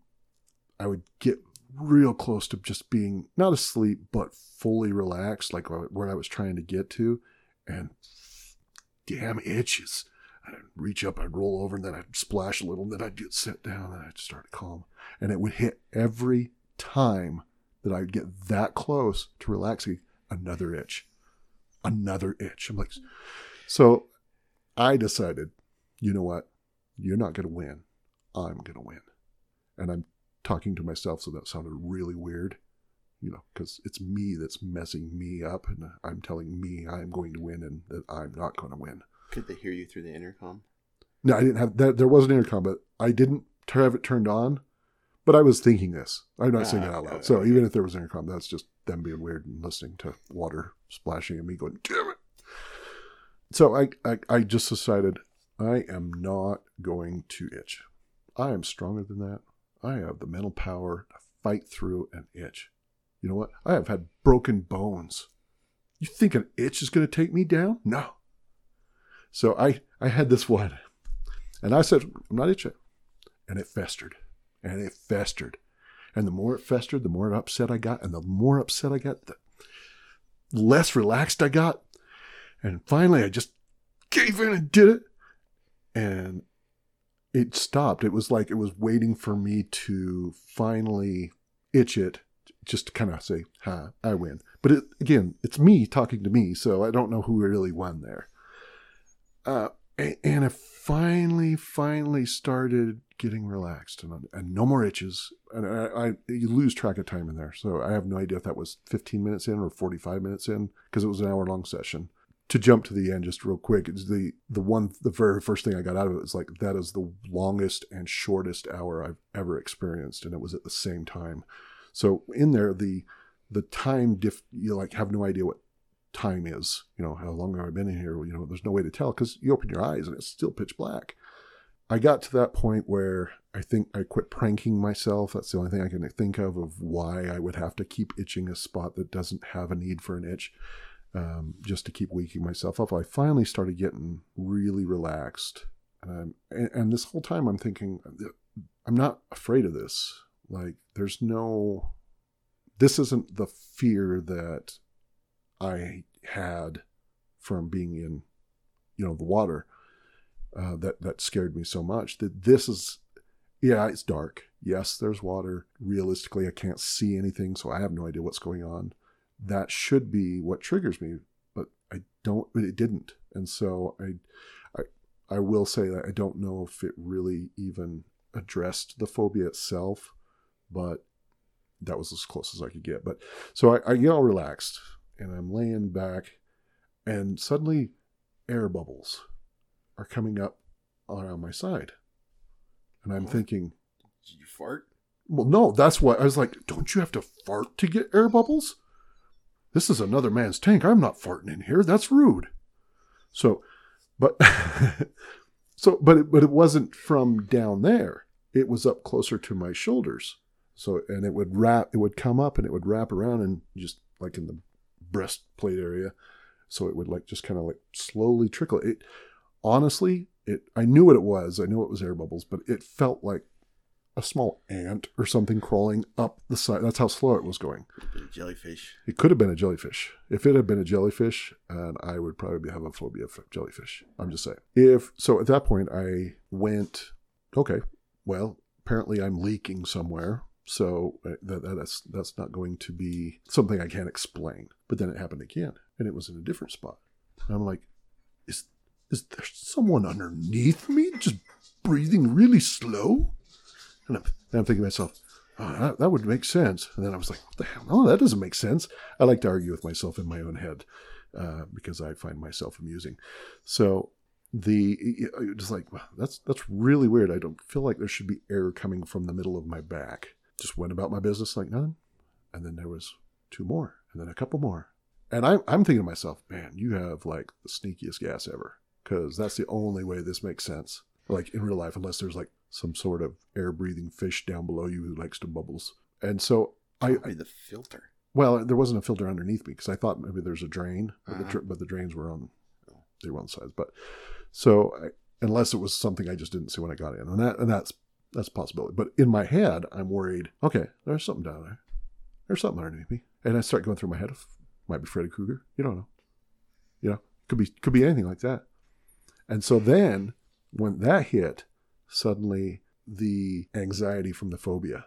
I would get real close to just being not asleep, but fully relaxed, like where I was trying to get to. And damn itches. I'd reach up, I'd roll over, and then I'd splash a little, and then I'd get set down, and I'd start to calm. And it would hit every time that I'd get that close to relaxing, another itch. I'm like, so I decided, you know what? You're not going to win. I'm going to win. And I'm talking to myself, so that sounded really weird, because it's me that's messing me up, and I'm telling me I'm going to win and that I'm not going to win. Could they hear you through the intercom? No, I didn't have that. There was an intercom, but I didn't have it turned on, but I was thinking this. I'm not saying it out loud. So even if there was an intercom, that's just them being weird and listening to water splashing and me going, damn it. So I just decided I am not going to itch. I am stronger than that. I have the mental power to fight through an itch. You know what? I have had broken bones. You think an itch is going to take me down? No. So I had this one. And I said, I'm not itching. And it festered. And it festered. And the more it festered, the more upset I got. And the more upset I got, the less relaxed I got. And finally, I just gave in and did it. And it stopped. It was like it was waiting for me to finally itch it. Just to kind of say, ha, I win. But it, again, it's me talking to me, so I don't know who really won there. And I finally started getting relaxed and no more itches. And you lose track of time in there. So I have no idea if that was 15 minutes in or 45 minutes in, because it was an hour-long session. To jump to the end just real quick, it's the very first thing I got out of it was like, that is the longest and shortest hour I've ever experienced. And it was at the same time. So in there, the time, you like have no idea what time is. You know, how long have I been in here? You know, there's no way to tell because you open your eyes and it's still pitch black. I got to that point where I think I quit pranking myself. That's the only thing I can think of why I would have to keep itching a spot that doesn't have a need for an itch, just to keep waking myself up. I finally started getting really relaxed. And this whole time I'm thinking, I'm not afraid of this. Like, this isn't the fear that I had from being in, you know, the water that scared me so much. That this is, yeah, it's dark. Yes, there's water. Realistically, I can't see anything, so I have no idea what's going on. That should be what triggers me, but it didn't. And so I will say that I don't know if it really even addressed the phobia itself, but that was as close as I could get. But so I get all relaxed and I'm laying back, and suddenly air bubbles are coming up around my side. And I'm thinking, did you fart? Well, no, that's why I was like, don't you have to fart to get air bubbles? This is another man's tank. I'm not farting in here. That's rude. But it wasn't from down there. It was up closer to my shoulders. So, and it would come up and it would wrap around and just like in the breastplate area. So it would like, just kind of like slowly trickle. I knew what it was. I knew it was air bubbles, but it felt like a small ant or something crawling up the side. That's how slow it was going. Jellyfish. It could have been a jellyfish. If it had been a jellyfish, and I would probably have a phobia of jellyfish. I'm just saying. So at that point I went, okay, well, apparently I'm leaking somewhere. So that's not going to be something I can't explain. But then it happened again, and it was in a different spot. And I'm like, is there someone underneath me just breathing really slow? And I'm thinking to myself, that would make sense. And then I was like, what the hell? No, that doesn't make sense. I like to argue with myself in my own head because I find myself amusing. So just like, wow, that's really weird. I don't feel like there should be air coming from the middle of my back. Just went about my business like none. And then there was two more, and then a couple more. And I'm thinking to myself, man, you have like the sneakiest gas ever, because that's the only way this makes sense. Like in real life, unless there's like some sort of air-breathing fish down below you who likes to bubbles. And so probably the filter. Well, there wasn't a filter underneath me because I thought maybe there's a drain, but the drains were on the one side. But so unless it was something I just didn't see when I got in, and that's a possibility. But in my head, I'm worried. Okay, there's something down there. There's something underneath me, and I start going through my head. Might be Freddy Krueger. You don't know. You know, could be anything like that. And so then when that hit, suddenly the anxiety from the phobia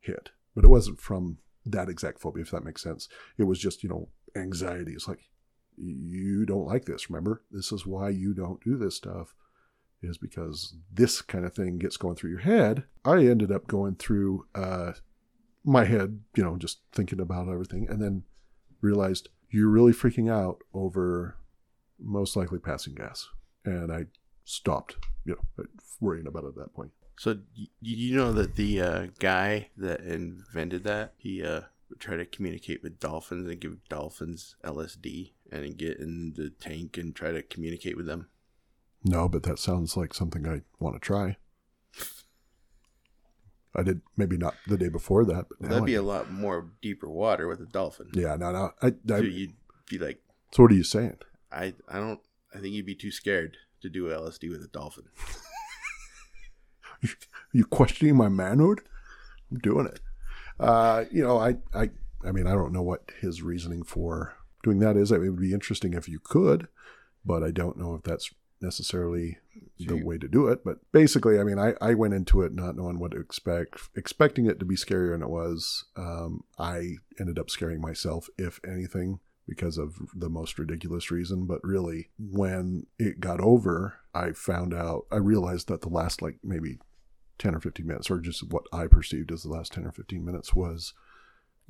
hit. But it wasn't from that exact phobia, if that makes sense. It was just, you know, anxiety. It's like, you don't like this, remember? This is why you don't do this stuff, is because this kind of thing gets going through your head. I ended up going through my head, you know, just thinking about everything, and then realized you're really freaking out over most likely passing gas. And I stopped, you know, worrying about it at that point. So you know that the guy that invented that, he would try to communicate with dolphins and give dolphins LSD and get in the tank and try to communicate with them? No, but that sounds like something I want to try. I did maybe not the day before that. But well, that'd be a lot more deeper water with a dolphin. Yeah, no. I dude, you'd be like. So what are you saying? I think you'd be too scared to do LSD with a dolphin. You questioning my manhood? I'm doing it. I mean, I don't know what his reasoning for doing that is. I mean, it would be interesting if you could, but I don't know if that's necessarily the way to do it. But basically, I mean, I went into it not knowing what to expect, expecting it to be scarier than it was. I ended up scaring myself, if anything, because of the most ridiculous reason. But really, when it got over, I realized that the last like maybe 10 or 15 minutes, or just what I perceived as the last 10 or 15 minutes was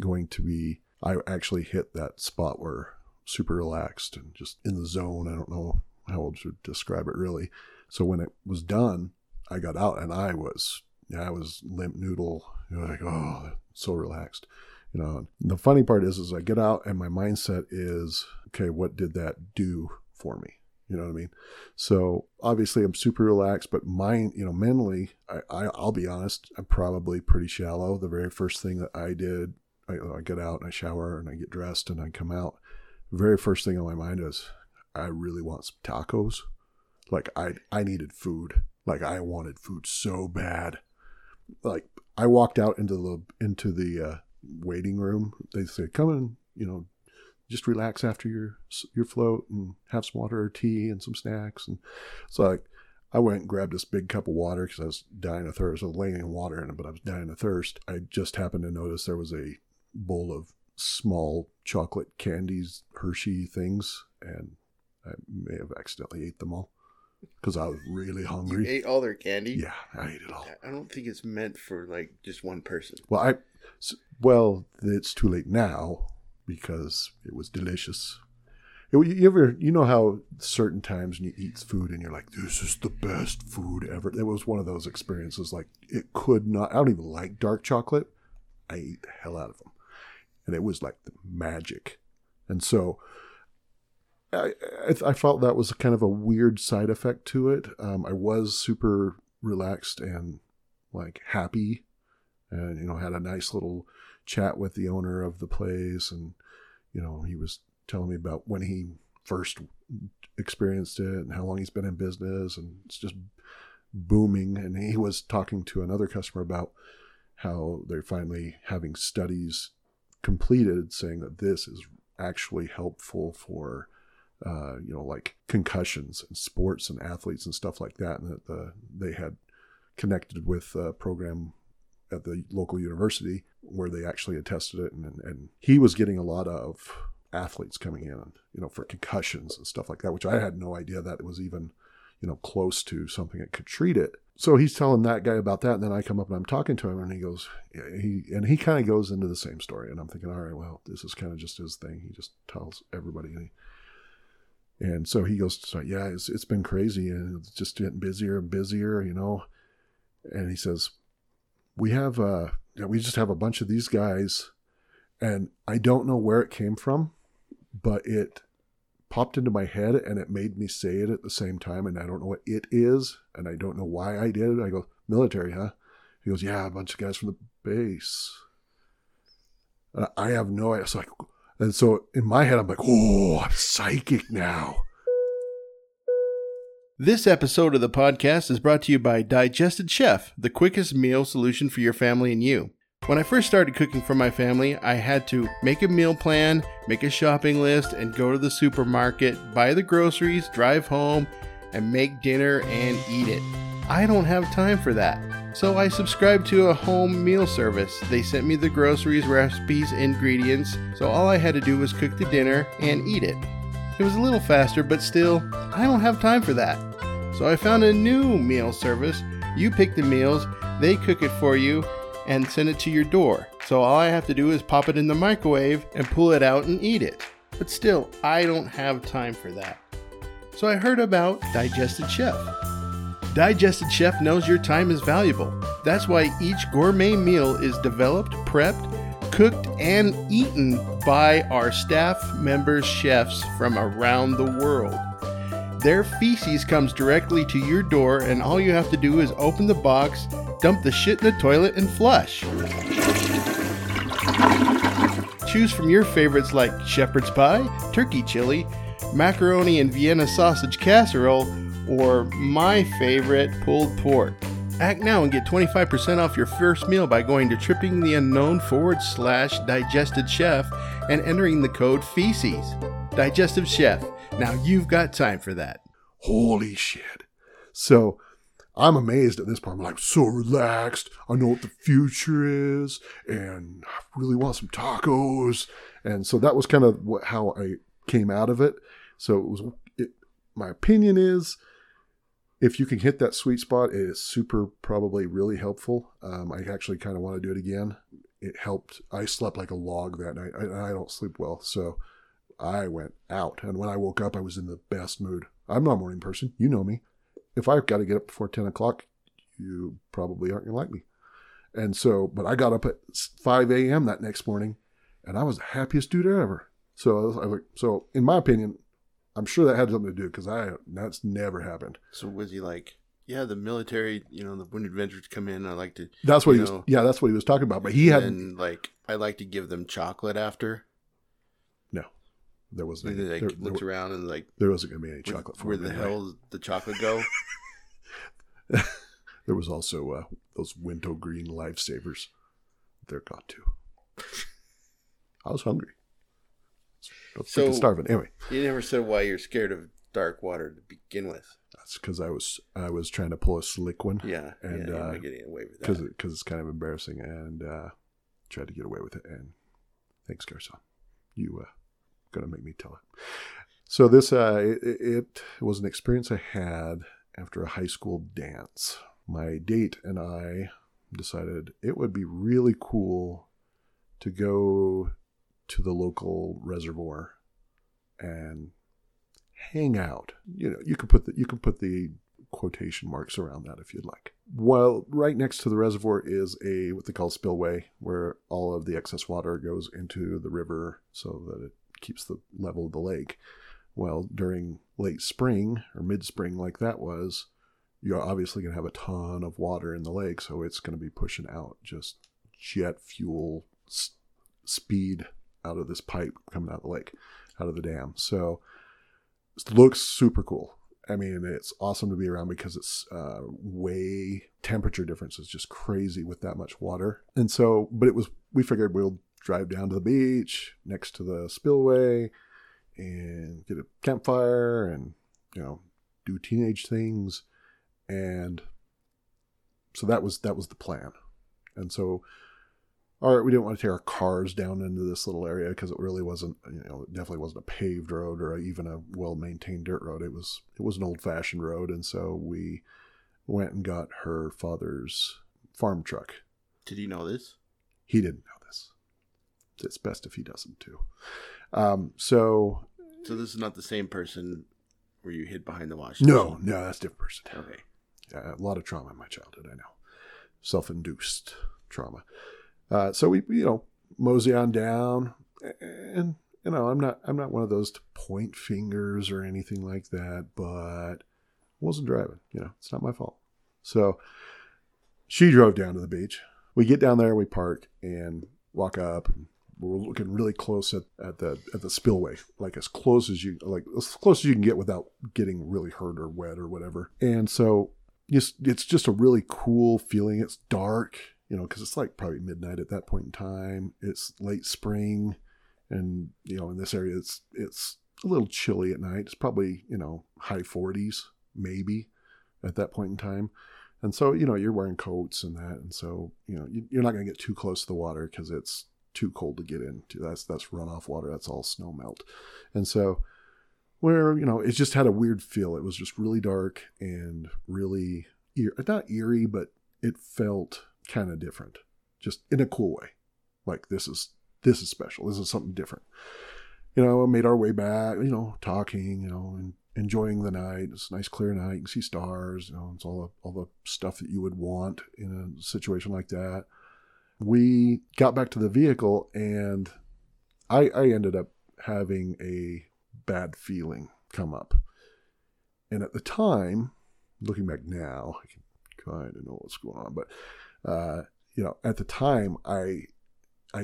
going to be, I actually hit that spot where super relaxed and just in the zone. I don't know how else to describe it really. So when it was done, I got out and I was limp noodle, like, oh, so relaxed. You know, and the funny part is I get out and my mindset is, okay, what did that do for me? You know what I mean? So obviously I'm super relaxed, but mentally, I'll be honest, I'm probably pretty shallow. The very first thing that I did, I get out and I shower and I get dressed and I come out. The very first thing on my mind is, I really want some tacos. Like I needed food. Like I wanted food so bad. Like I walked out into the waiting room. They said, come in, just relax after your float and have some water or tea and some snacks. And so I went and grabbed this big cup of water because I was dying of thirst. I was laying in water in it, but I was dying of thirst. I just happened to notice there was a bowl of small chocolate candies, Hershey things, and I may have accidentally ate them all because I was really hungry. You ate all their candy? Yeah, I ate it all. I don't think it's meant for just one person. Well, it's too late now. Because it was delicious. You know how certain times when you eat food and you're like, this is the best food ever. It was one of those experiences I don't even like dark chocolate. I ate the hell out of them. And it was like the magic. And so I felt that was kind of a weird side effect to it. I was super relaxed and happy and, had a nice little chat with the owner of the place, and he was telling me about when he first experienced it and how long he's been in business, and it's just booming. And he was talking to another customer about how they're finally having studies completed saying that this is actually helpful for concussions and sports and athletes and stuff like that, and that they had connected with a program at the local university where they actually had tested it. And he was getting a lot of athletes coming in, for concussions and stuff like that, which I had no idea that it was even, close to something that could treat it. So he's telling that guy about that. And then I come up and I'm talking to him, and he goes, he kind of goes into the same story. And I'm thinking, all right, well, this is kind of just his thing. He just tells everybody. And so he goes, yeah, it's been crazy. And it's just getting busier and busier, And he says, we just have a bunch of these guys, and I don't know where it came from, but it popped into my head and it made me say it at the same time. And I don't know what it is, and I don't know why I did it. I go, military, huh? He goes, yeah, a bunch of guys from the base. And I have no idea. And so in my head, I'm like, oh, I'm psychic now. This episode of the podcast is brought to you by Digested Chef, the quickest meal solution for your family and you. When I first started cooking for my family, I had to make a meal plan, make a shopping list, and go to the supermarket, buy the groceries, drive home, and make dinner and eat it. I don't have time for that. So I subscribed to a home meal service. They sent me the groceries, recipes, ingredients, so all I had to do was cook the dinner and eat it. It was a little faster, but still, I don't have time for that. So I found a new meal service. You pick the meals, they cook it for you, and send it to your door. So all I have to do is pop it in the microwave and pull it out and eat it. But still, I don't have time for that. So I heard about Digested Chef. Digested Chef knows your time is valuable. That's why each gourmet meal is developed, prepped, cooked, and eaten by our staff members, chefs from around the world. Their feces comes directly to your door, and all you have to do is open the box, dump the shit in the toilet, and flush. Choose from your favorites like shepherd's pie, turkey chili, macaroni and Vienna sausage casserole, or my favorite, pulled pork. Act now and get 25% off your first meal by going to trippingtheunknown.com/digestedchef and entering the code feces. Digestive Chef. Now you've got time for that. Holy shit. So I'm amazed at this part. I'm like so relaxed. I know what the future is and I really want some tacos. And so that was kind of how I came out of it. So it was, my opinion is, if you can hit that sweet spot, it is super probably really helpful. I actually kind of want to do it again. It helped. I slept like a log that night. I don't sleep well. So I went out. And when I woke up, I was in the best mood. I'm not a morning person. You know me. If I've got to get up before 10 o'clock, you probably aren't going to like me. And so, but I got up at 5 a.m. that next morning, and I was the happiest dude ever. So in my opinion, I'm sure that had something to do because that's never happened. So was he like, yeah, the military, the wounded veterans come in. I like to. That's what he was. Yeah, that's what he was talking about. But he hadn't. Like, I like to give them chocolate after. No, there wasn't. They looked around and like there wasn't going to be any chocolate for him. Where the hell did the chocolate go? There was also those wintergreen lifesavers. They're gone too. I was hungry. So starving. Anyway, you never said why you're scared of dark water to begin with. That's because I was trying to pull a slick one. Yeah, and I'm not getting away with that because it's kind of embarrassing, and tried to get away with it. And thanks, Garçon, you gonna make me tell it. So this it was an experience I had after a high school dance. My date and I decided it would be really cool to go to the local reservoir and hang out. You can put the quotation marks around that if you'd like. Well, right next to the reservoir is a what they call spillway, where all of the excess water goes into the river so that it keeps the level of the lake. Well, during late spring or mid-spring like that was, you're obviously going to have a ton of water in the lake, so it's going to be pushing out just jet fuel speed out of this pipe coming out of the lake, out of the dam. So it looks super cool. I mean, it's awesome to be around because it's temperature difference is just crazy with that much water. And so, but we figured we'll drive down to the beach next to the spillway and get a campfire and, do teenage things. And so that was the plan. And so, all right, we didn't want to take our cars down into this little area because it really wasn't, it definitely wasn't a paved road or even a well-maintained dirt road. It was an old-fashioned road, and so we went and got her father's farm truck. Did he know this? He didn't know this. It's best if he doesn't, too. So this is not the same person where you hid behind the washing machine? No, that's a different person. Okay. A lot of trauma in my childhood, I know. Self-induced trauma. So we, mosey on down, and I'm not one of those to point fingers or anything like that, but I wasn't driving, it's not my fault. So she drove down to the beach. We get down there, we park and walk up, and we're looking really close at the spillway, as close as you can get without getting really hurt or wet or whatever. And so it's just a really cool feeling. It's dark. Because it's like probably midnight at that point in time. It's late spring, and in this area it's a little chilly at night. It's probably high 40s maybe at that point in time, and so you're wearing coats and that, and so you're not going to get too close to the water because it's too cold to get into. That's runoff water. That's all snow melt, and so where it just had a weird feel. It was just really dark and really not eerie, but it felt kind of different, just in a cool way. Like this is special. This is something different. Made our way back, talking, and enjoying the night. It's a nice clear night. You can see stars, it's all the stuff that you would want in a situation like that. We got back to the vehicle, and I ended up having a bad feeling come up. And at the time, looking back now, I can kind of know what's going on, but at the time, I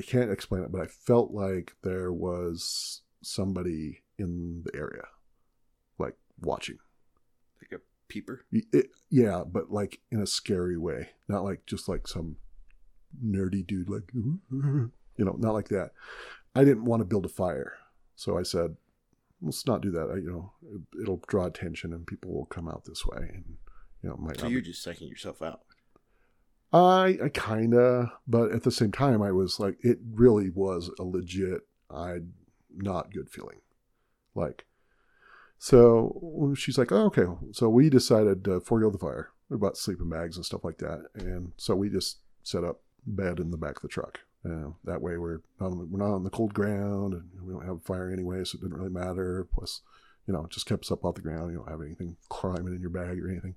can't explain it, but I felt like there was somebody in the area, like watching, like a peeper. Yeah, but like in a scary way, not like just like some nerdy dude, like not like that. I didn't want to build a fire, so I said, let's not do that. It'll draw attention and people will come out this way, and just psyching yourself out. I kind of, but at the same time, I was like, it really was a legit, not good feeling. Like, so she's like, oh, okay. So we decided to forego the fire. We bought sleeping bags and stuff like that. And so we just set up bed in the back of the truck. That way we're not on the cold ground, and we don't have a fire anyway. So it didn't really matter. Plus, it just kept us up off the ground. You don't have anything climbing in your bag or anything.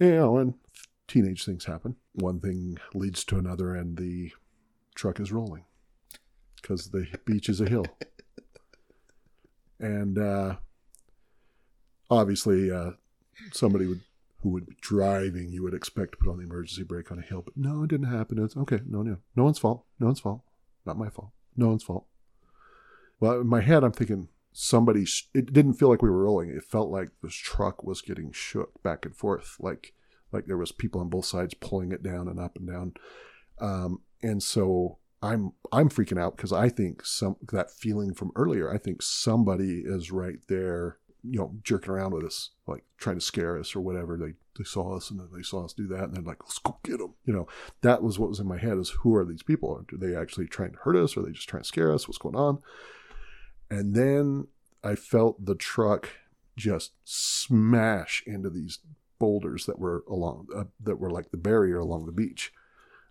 And teenage things happen. One thing leads to another, and the truck is rolling because the beach is a hill. And obviously, somebody who would be driving, you would expect to put on the emergency brake on a hill, but no, it didn't happen. It's okay. No, no one's fault. No one's fault. Not my fault. No one's fault. Well, in my head, I'm thinking somebody. It didn't feel like we were rolling. It felt like this truck was getting shook back and forth, like there was people on both sides pulling it down and up and down. And so I'm freaking out because I think that feeling from earlier, I think somebody is right there, jerking around with us, like trying to scare us or whatever. They saw us, and then they saw us do that. And they're like, let's go get them. That was what was in my head, is who are these people? Are they actually trying to hurt us? Or are they just trying to scare us? What's going on? And then I felt the truck just smash into these boulders that were along, that were like the barrier along the beach.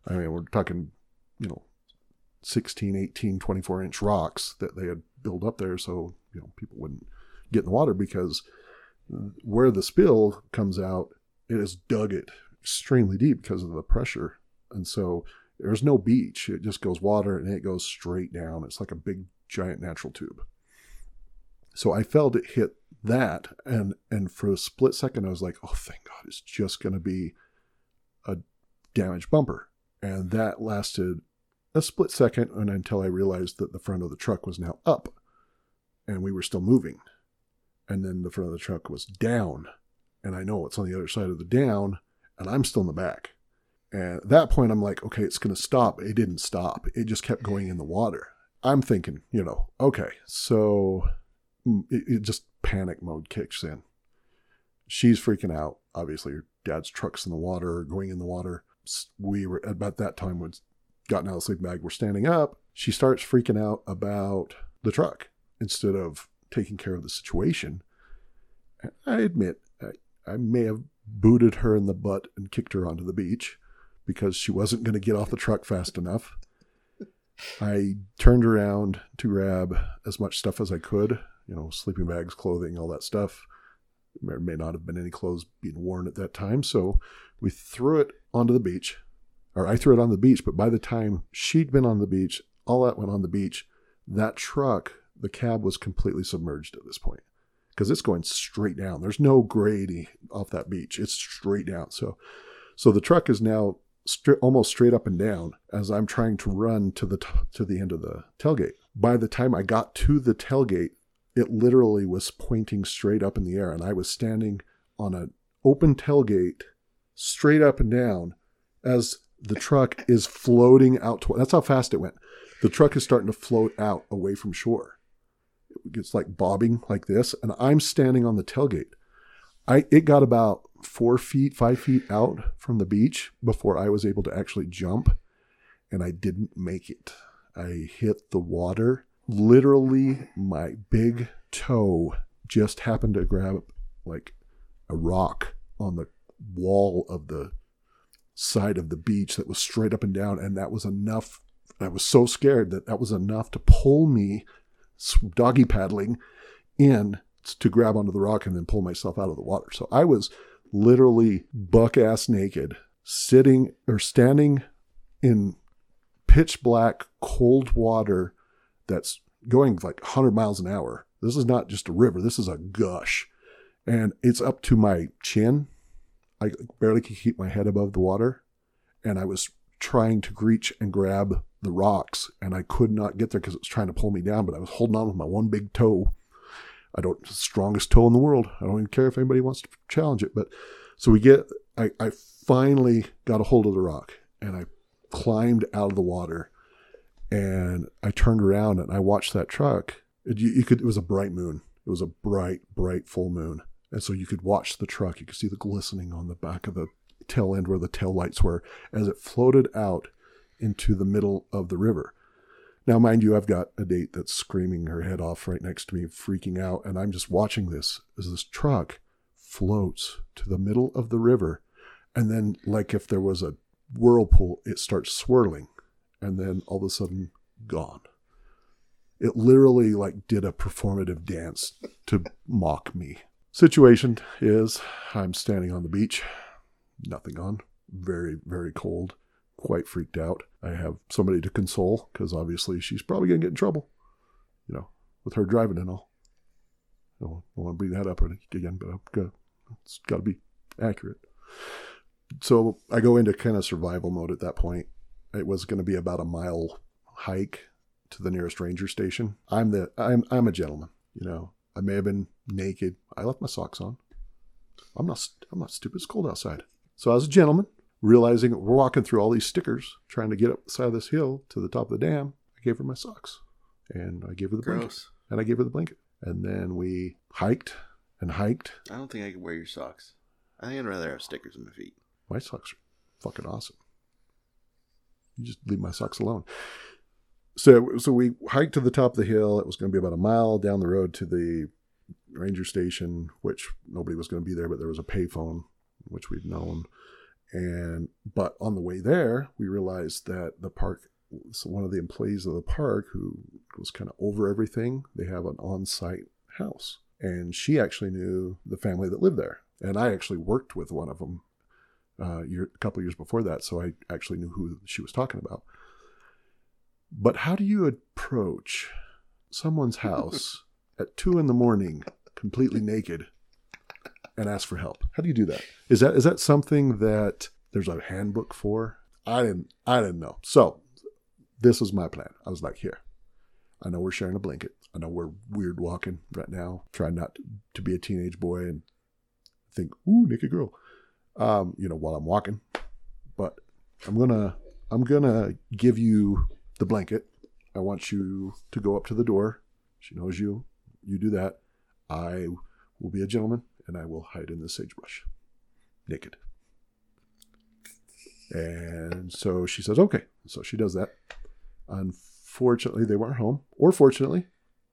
I mean, we're talking, 16, 18, 24 inch rocks that they had built up there. So, people wouldn't get in the water, because where the spill comes out, it has dug it extremely deep because of the pressure. And so there's no beach. It just goes water, and it goes straight down. It's like a big, giant natural tube. So I felt it hit that. And for a split second, I was like, oh, thank God, it's just going to be a damaged bumper. And that lasted a split second, and until I realized that the front of the truck was now up and we were still moving. And then the front of the truck was down, and I know it's on the other side of the down, and I'm still in the back. And at that point, I'm like, okay, it's going to stop. It didn't stop. It just kept going in the water. I'm thinking, okay, so it just panic mode kicks in. She's freaking out. Obviously, her dad's truck's in the water, going in the water. We were, about that time, was gotten out of the sleeping bag. We're standing up. She starts freaking out about the truck instead of taking care of the situation. And I admit, I may have booted her in the butt and kicked her onto the beach because she wasn't going to get off the truck fast enough. I turned around to grab as much stuff as I could, sleeping bags, clothing, all that stuff. There may not have been any clothes being worn at that time. So we threw it onto the beach. Or I threw it on the beach, but by the time she'd been on the beach, all that went on the beach. That truck, the cab was completely submerged at this point because it's going straight down. There's no grade off that beach. It's straight down. So the truck is now almost straight up and down as I'm trying to run to the end of the tailgate. By the time I got to the tailgate, it literally was pointing straight up in the air, and I was standing on an open tailgate straight up and down as the truck is floating out. That's how fast it went. The truck is starting to float out away from shore. It's like bobbing like this, and I'm standing on the tailgate. It got about 5 feet out from the beach before I was able to actually jump, and I didn't make it. I hit the water. Literally, my big toe just happened to grab like a rock on the wall of the side of the beach that was straight up and down, and that was enough. I was so scared that was enough to pull me, doggy paddling in to grab onto the rock and then pull myself out of the water. So I was literally buck ass naked, sitting or standing in pitch black, cold water that's going like 100 miles an hour. This is not just a river. This is a gush. and it's up to my chin. I barely could keep my head above the water, and I was trying to reach and grab the rocks, and I could not get there because it was trying to pull me down, but I was holding on with my one big toe. Strongest toe in the world. I don't even care if anybody wants to challenge it. But so I finally got a hold of the rock, and I climbed out of the water, and I turned around and I watched that truck. It was a bright moon. It was a bright, bright full moon. And so you could watch the truck. You could see the glistening on the back of the tail end where the tail lights were as it floated out into the middle of the river. Now, mind you, I've got a date that's screaming her head off right next to me, freaking out. And I'm just watching this as this truck floats to the middle of the river. And then, like if there was a whirlpool, it starts swirling. And then all of a sudden, gone. It literally like did a performative dance to mock me. Situation is I'm standing on the beach, nothing on, very, very cold, quite freaked out. I have somebody to console because obviously she's probably going to get in trouble, you know, with her driving and all. I don't want to bring that up again, but it's got to be accurate. So I go into kind of survival mode at that point. It was going to be about a mile hike to the nearest ranger station. I'm a gentleman, you know. I may have been naked. I left my socks on. I'm not stupid. It's cold outside. So I was a gentleman, realizing we're walking through all these stickers, trying to get up the side of this hill to the top of the dam. I gave her my socks, and I gave her the blanket. And I gave her the blanket, and then we hiked and hiked. I don't think I could wear your socks. I think I'd rather have stickers on my feet. My socks are fucking awesome. You just leave my socks alone. So we hiked to the top of the hill. It was going to be about a mile down the road to the ranger station, which nobody was going to be there, but there was a payphone, which we'd known. But on the way there, we realized that the park, so one of the employees of the park who was kind of over everything, they have an on-site house. And she actually knew the family that lived there. And I actually worked with one of them a couple of years before that, so I actually knew who she was talking about. But how do you approach someone's house at 2 a.m, completely naked, and ask for help? How do you do that? Is that something that there's a handbook for? I didn't know. So this was my plan. I was like, here, I know we're sharing a blanket. I know we're weird walking right now, trying not to be a teenage boy and think, ooh, naked girl, you know, while I'm walking. But I'm gonna give you the blanket. I want you to go up to the door. She knows you. You do that. I will be a gentleman, and I will hide in the sagebrush, naked. And so she says, okay. So she does that. Unfortunately, they weren't home. Or fortunately,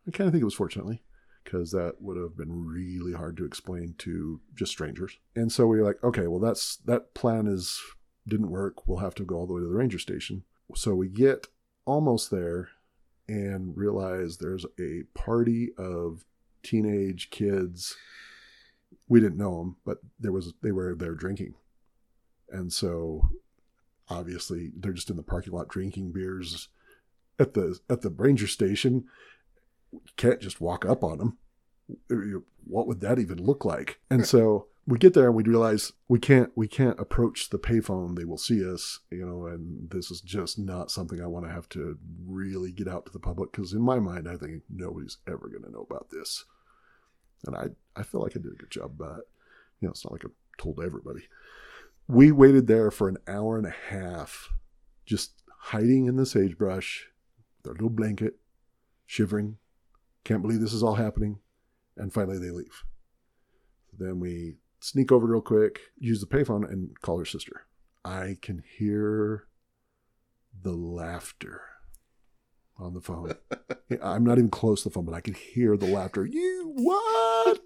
I kind of think it was fortunately, because that would have been really hard to explain to just strangers. And so we were like, okay, well, that plan didn't work. We'll have to go all the way to the ranger station. So we get almost there and realize there's a party of teenage kids. We didn't know them, but they were there drinking. And so obviously they're just in the parking lot drinking beers at the ranger station. You can't just walk up on them. What would that even look like? And so we get there and we realize we can't approach the payphone. They will see us, you know, and this is just not something I want to have to really get out to the public, because in my mind, I think nobody's ever going to know about this. And I feel like I did a good job about it. You know, it's not like I told everybody. We waited there for an hour and a half, just hiding in the sagebrush, their little blanket, shivering. Can't believe this is all happening. And finally they leave. Then we sneak over real quick, use the payphone, and call her sister. I can hear the laughter on the phone. I'm not even close to the phone, but I can hear the laughter. You what?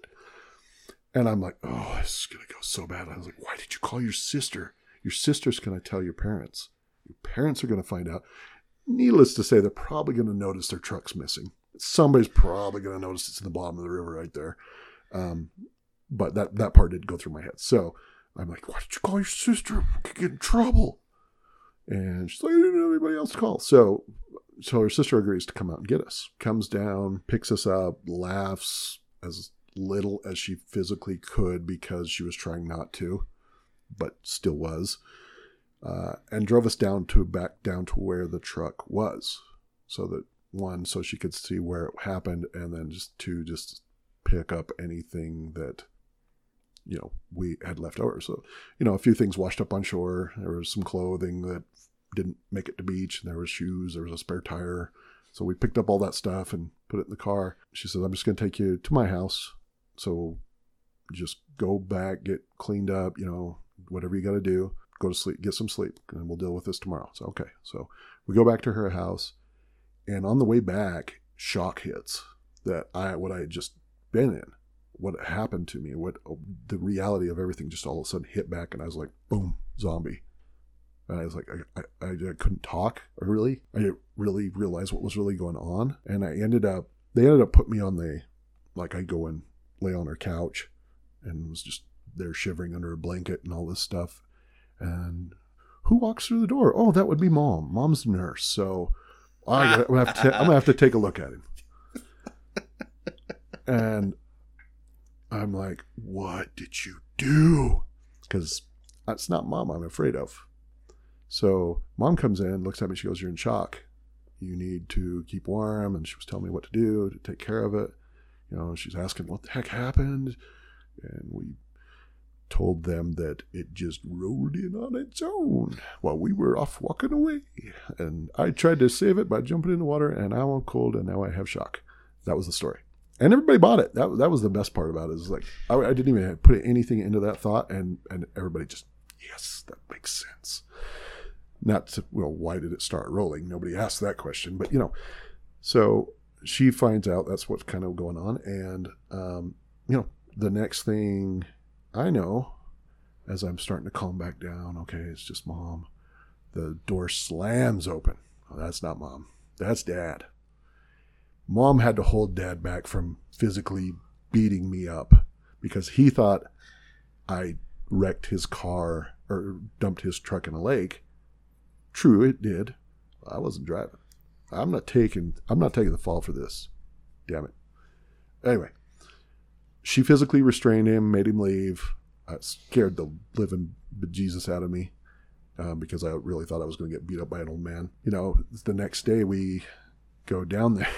And I'm like, oh, this is going to go so bad. I was like, why did you call your sister? Your sister's going to tell your parents. Your parents are going to find out. Needless to say, they're probably going to notice their truck's missing. Somebody's probably going to notice it's in the bottom of the river right there. But that part didn't go through my head. So I'm like, why did you call your sister? We could get in trouble. And she's like, I didn't know anybody else to call. So her sister agrees to come out and get us. Comes down, picks us up, laughs as little as she physically could because she was trying not to, but still was, and drove us back down to where the truck was, so that one, so she could see where it happened, and then just two, just pick up anything that, you know, we had left over. So, you know, a few things washed up on shore. There was some clothing that didn't make it to beach. There was shoes. There was a spare tire. So we picked up all that stuff and put it in the car. She says, I'm just going to take you to my house. So just go back, get cleaned up, you know, whatever you got to do. Go to sleep, get some sleep, and we'll deal with this tomorrow. So, okay. So we go back to her house. And on the way back, shock hits that what I had just been in, what happened to me, what the reality of everything just all of a sudden hit back. And I was like, boom, zombie. And I was like, I couldn't talk, really. I didn't really realize what was really going on. And they ended up putting me on I go and lay on her couch and was just there shivering under a blanket and all this stuff. And who walks through the door? Oh, that would be Mom. Mom's the nurse. So I'm going to have to take a look at him. And I'm like, what did you do? Because that's not Mom I'm afraid of. So Mom comes in, looks at me, she goes, you're in shock. You need to keep warm. And she was telling me what to do to take care of it. You know, she's asking what the heck happened. And we told them that it just rolled in on its own while we were off walking away. And I tried to save it by jumping in the water, and now I'm cold, and now I have shock. That was the story. And everybody bought it. That was the best part about it. It was like, I didn't even put anything into that thought, and everybody just, yes, that makes sense. Not to, well, why did it start rolling? Nobody asked that question, but you know. So she finds out that's what's kind of going on. And, you know, the next thing I know, as I'm starting to calm back down, okay, it's just Mom. The door slams open. Oh, that's not Mom. That's Dad. Mom had to hold Dad back from physically beating me up because he thought I wrecked his car or dumped his truck in a lake. True, it did. I wasn't driving. I'm not taking the fall for this. Damn it. Anyway, she physically restrained him, made him leave. I scared the living bejesus out of me because I really thought I was going to get beat up by an old man. You know, the next day we go down there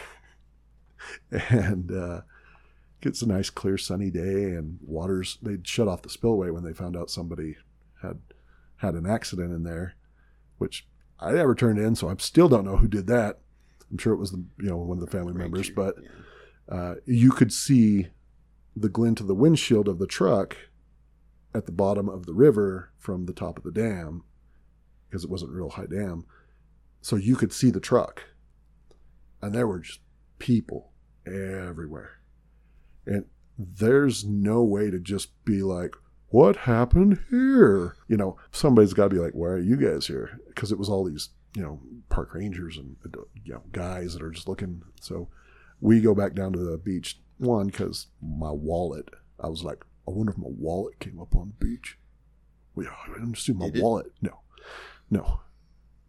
and it's a nice clear sunny day, and waters, they'd shut off the spillway when they found out somebody had an accident in there, which I never turned in, so I still don't know who did that. I'm sure it was one of the family members, but you could see the glint of the windshield of the truck at the bottom of the river from the top of the dam, because it wasn't a real high dam, so you could see the truck, and there were just people everywhere. And there's no way to just be like, what happened here? You know, somebody's got to be like, why are you guys here? Because it was all these, park rangers and, guys that are just looking. So we go back down to the beach. One, because my wallet, I was like, I wonder if my wallet came up on the beach. Well, I didn't see my wallet. No.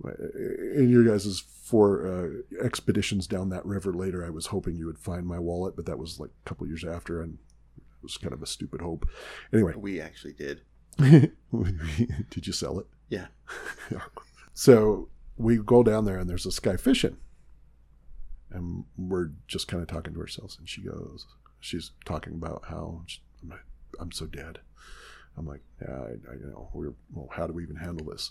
In your guys' four expeditions down that river later, I was hoping you would find my wallet, but that was like a couple years after, and it was kind of a stupid hope. Anyway. We actually did. Did you sell it? Yeah. So we go down there, and there's this guy fishing. And we're just kind of talking to ourselves, and she's talking about how I'm so dead. I'm like, yeah, I know. Well, how do we even handle this?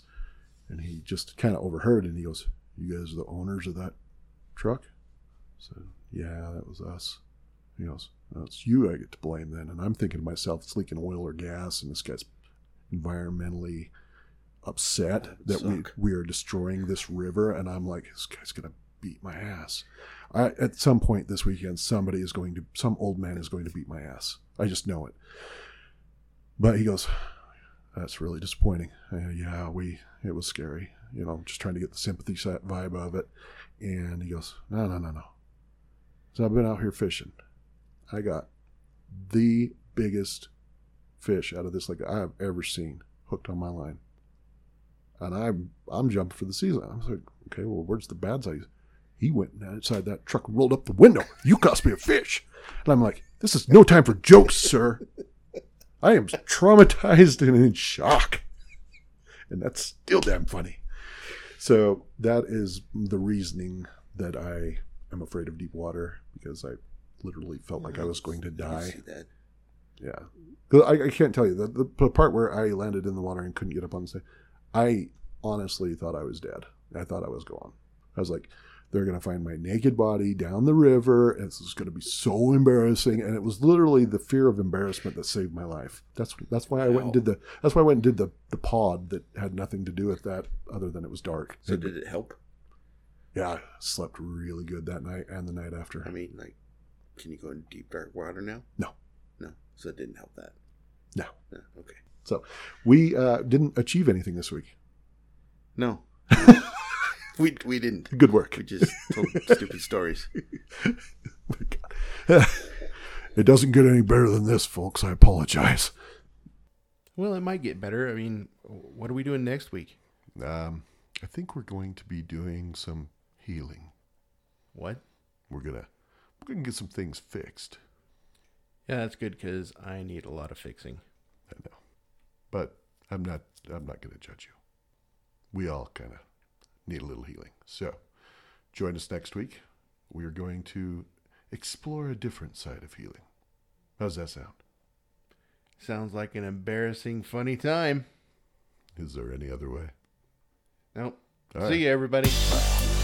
And he just kind of overheard, and he goes, you guys are the owners of that truck? So, yeah, that was us. He goes, well, it's you I get to blame then. And I'm thinking to myself, it's leaking oil or gas, and this guy's environmentally upset that we are destroying this river. And I'm like, this guy's going to beat my ass. At some point this weekend, some old man is going to beat my ass. I just know it. But he goes, that's really disappointing. It was scary, just trying to get the sympathy vibe of it. And he goes, no. So I've been out here fishing. I got the biggest fish out of this lake I've ever seen hooked on my line. And I'm jumping for the season. I was like, okay, well, where's the bad side? He went inside that truck and rolled up the window. You cost me a fish. And I'm like, This is no time for jokes, sir. I am traumatized and in shock. And that's still damn funny. So that is the reasoning that I am afraid of deep water, because I literally felt like I was going to die. Yeah. I can't tell you. The part where I landed in the water and couldn't get up on the stage, I honestly thought I was dead. I thought I was gone. I was like, they're going to find my naked body down the river. And this is going to be so embarrassing. And it was literally the fear of embarrassment that saved my life. That's why I went and did the, the pod that had nothing to do with that other than it was dark. So did it help? Yeah. I slept really good that night and the night after. I mean, like, can you go in deep, dark water now? No. So it didn't help that? No. Okay. So we didn't achieve anything this week. No. We didn't. Good work. We just told stupid stories. God. It doesn't get any better than this, folks. I apologize. Well, it might get better. I mean, what are we doing next week? I think we're going to be doing some healing. What? We're gonna get some things fixed. Yeah, that's good, because I need a lot of fixing. I know, but I'm not going to judge you. We all kind of need a little healing. So join us next week. We are going to explore a different side of healing. How's that sound? Sounds like an embarrassing, funny time. Is there any other way? Nope. All right. See you, everybody. Bye.